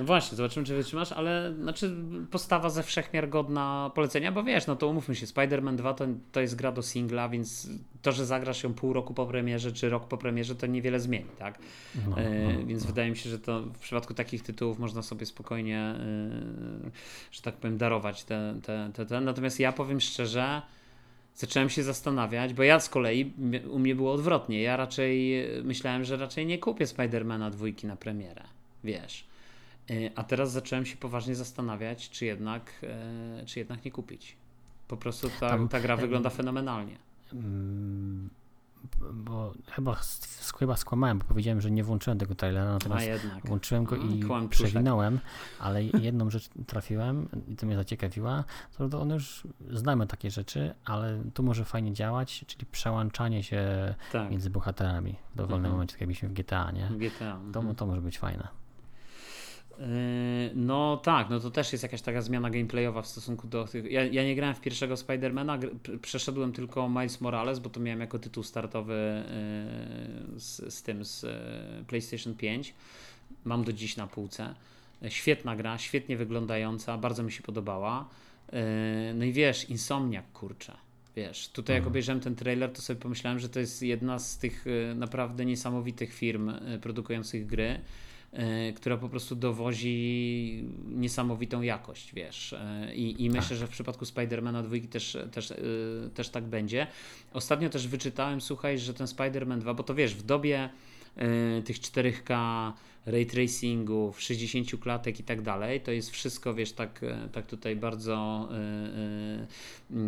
No właśnie, zobaczymy, czy wytrzymasz, ale znaczy postawa ze wszechmiar godna polecenia, bo wiesz, no to umówmy się, Spider-Man dwa to, to jest gra do singla, więc to, że zagrasz ją pół roku po premierze, czy rok po premierze, to niewiele zmieni, tak? No, no, e, więc no. wydaje mi się, że to w przypadku takich tytułów można sobie spokojnie, y, że tak powiem, darować te, te, te, te. Natomiast ja powiem szczerze, zacząłem się zastanawiać, bo ja z kolei, u mnie było odwrotnie, ja raczej myślałem, że raczej nie kupię Spider-Mana dwójki na premierę, wiesz. A teraz zacząłem się poważnie zastanawiać, czy jednak, e, czy jednak nie kupić. Po prostu ta, Tam, ta gra wygląda e, fenomenalnie. Mm, bo chyba, chyba skłamałem, bo powiedziałem, że nie włączyłem tego trailera, natomiast włączyłem go i Kłam przewinąłem, ale jedną rzecz trafiłem i to mnie zaciekawiła, to, to one już znamy takie rzeczy, ale tu może fajnie działać, czyli przełączanie się tak. między bohaterami w dowolnym mhm. momencie, tak jakbyśmy w G T A, nie? G T A, to, mhm. to może być fajne. No tak, no to też jest jakaś taka zmiana gameplayowa w stosunku do tych... Ja, ja nie grałem w pierwszego Spidermana, gr... przeszedłem tylko Miles Morales, bo to miałem jako tytuł startowy z, z tym, z PlayStation pięć. Mam do dziś na półce. Świetna gra, świetnie wyglądająca, bardzo mi się podobała. No i wiesz, Insomniac, kurczę. Wiesz, tutaj jak obejrzałem ten trailer, to sobie pomyślałem, że to jest jedna z tych naprawdę niesamowitych firm produkujących gry, która po prostu dowozi niesamowitą jakość, wiesz. I, i myślę, że w przypadku Spider-Mana dwa też, też, też tak będzie. Ostatnio też wyczytałem, słuchaj, że ten Spider-Man dwa, bo to wiesz, w dobie tych cztery K, ray tracingów, sześćdziesiąt klatek i tak dalej, to jest wszystko, wiesz, tak, tak tutaj bardzo yy,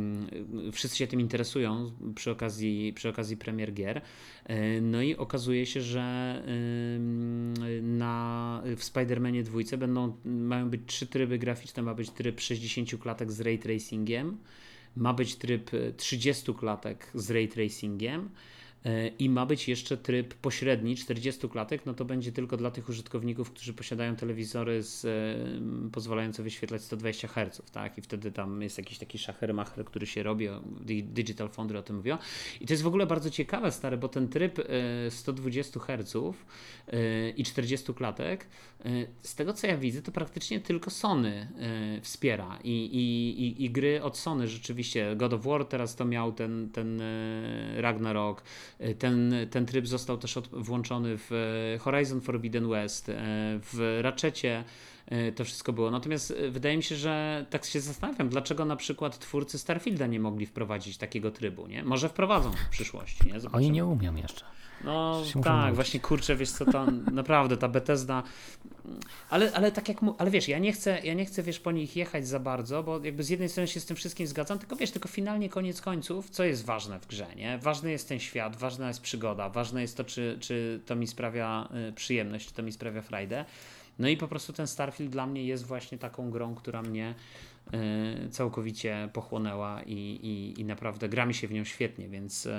yy, wszyscy się tym interesują przy okazji, przy okazji premier gier. Yy, no i okazuje się, że yy, na, w Spider-Manie dwójce będą, mają być trzy tryby graficzne, ma być tryb sześćdziesiąt klatek z ray tracingiem, ma być tryb trzydzieści klatek z ray tracingiem, i ma być jeszcze tryb pośredni czterdzieści klatek, no to będzie tylko dla tych użytkowników, którzy posiadają telewizory z, y, pozwalające wyświetlać sto dwadzieścia herców, tak? I wtedy tam jest jakiś taki szacher-macher, który się robi, Digital Foundry o tym mówią. I to jest w ogóle bardzo ciekawe, stary, bo ten tryb y, sto dwadzieścia herców y, i czterdzieści klatek, y, z tego co ja widzę, to praktycznie tylko Sony y, wspiera I, i, i, i gry od Sony rzeczywiście. God of War teraz to miał ten, ten y, Ragnarok. Ten, ten tryb został też od, włączony w Horizon Forbidden West, w Ratchetie to wszystko było. Natomiast wydaje mi się, że tak się zastanawiam, dlaczego na przykład twórcy Starfielda nie mogli wprowadzić takiego trybu, nie? Może wprowadzą w przyszłości, nie? Zobaczymy. Oni nie umieją jeszcze. No tak, właśnie kurczę, wiesz co, ta, naprawdę ta Bethesda, ale, ale tak jak, ale wiesz, ja nie chcę, ja nie chcę, wiesz, po nich jechać za bardzo, bo jakby z jednej strony się z tym wszystkim zgadzam, tylko wiesz, tylko finalnie koniec końców, co jest ważne w grze, nie? Ważny jest ten świat, ważna jest przygoda, ważne jest to, czy, czy to mi sprawia przyjemność, czy to mi sprawia frajdę. No i po prostu ten Starfield dla mnie jest właśnie taką grą, która mnie y, całkowicie pochłonęła i, i, i naprawdę gra mi się w nią świetnie, więc... Y,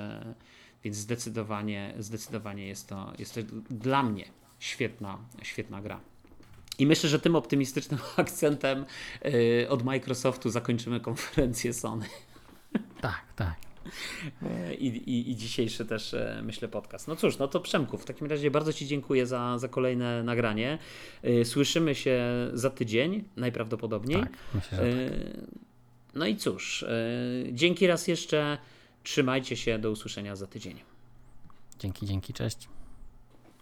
Więc zdecydowanie, zdecydowanie jest to, jest to dla mnie świetna, świetna gra. I myślę, że tym optymistycznym akcentem yy, od Microsoftu zakończymy konferencję Sony. Tak, tak. I, i, I dzisiejszy też, myślę, podcast. No cóż, no to Przemku, w takim razie bardzo Ci dziękuję za, za kolejne nagranie. Słyszymy się za tydzień najprawdopodobniej. Tak, myślę, że tak. No i cóż, yy, dzięki raz jeszcze, trzymajcie się, do usłyszenia za tydzień. Dzięki, dzięki, cześć.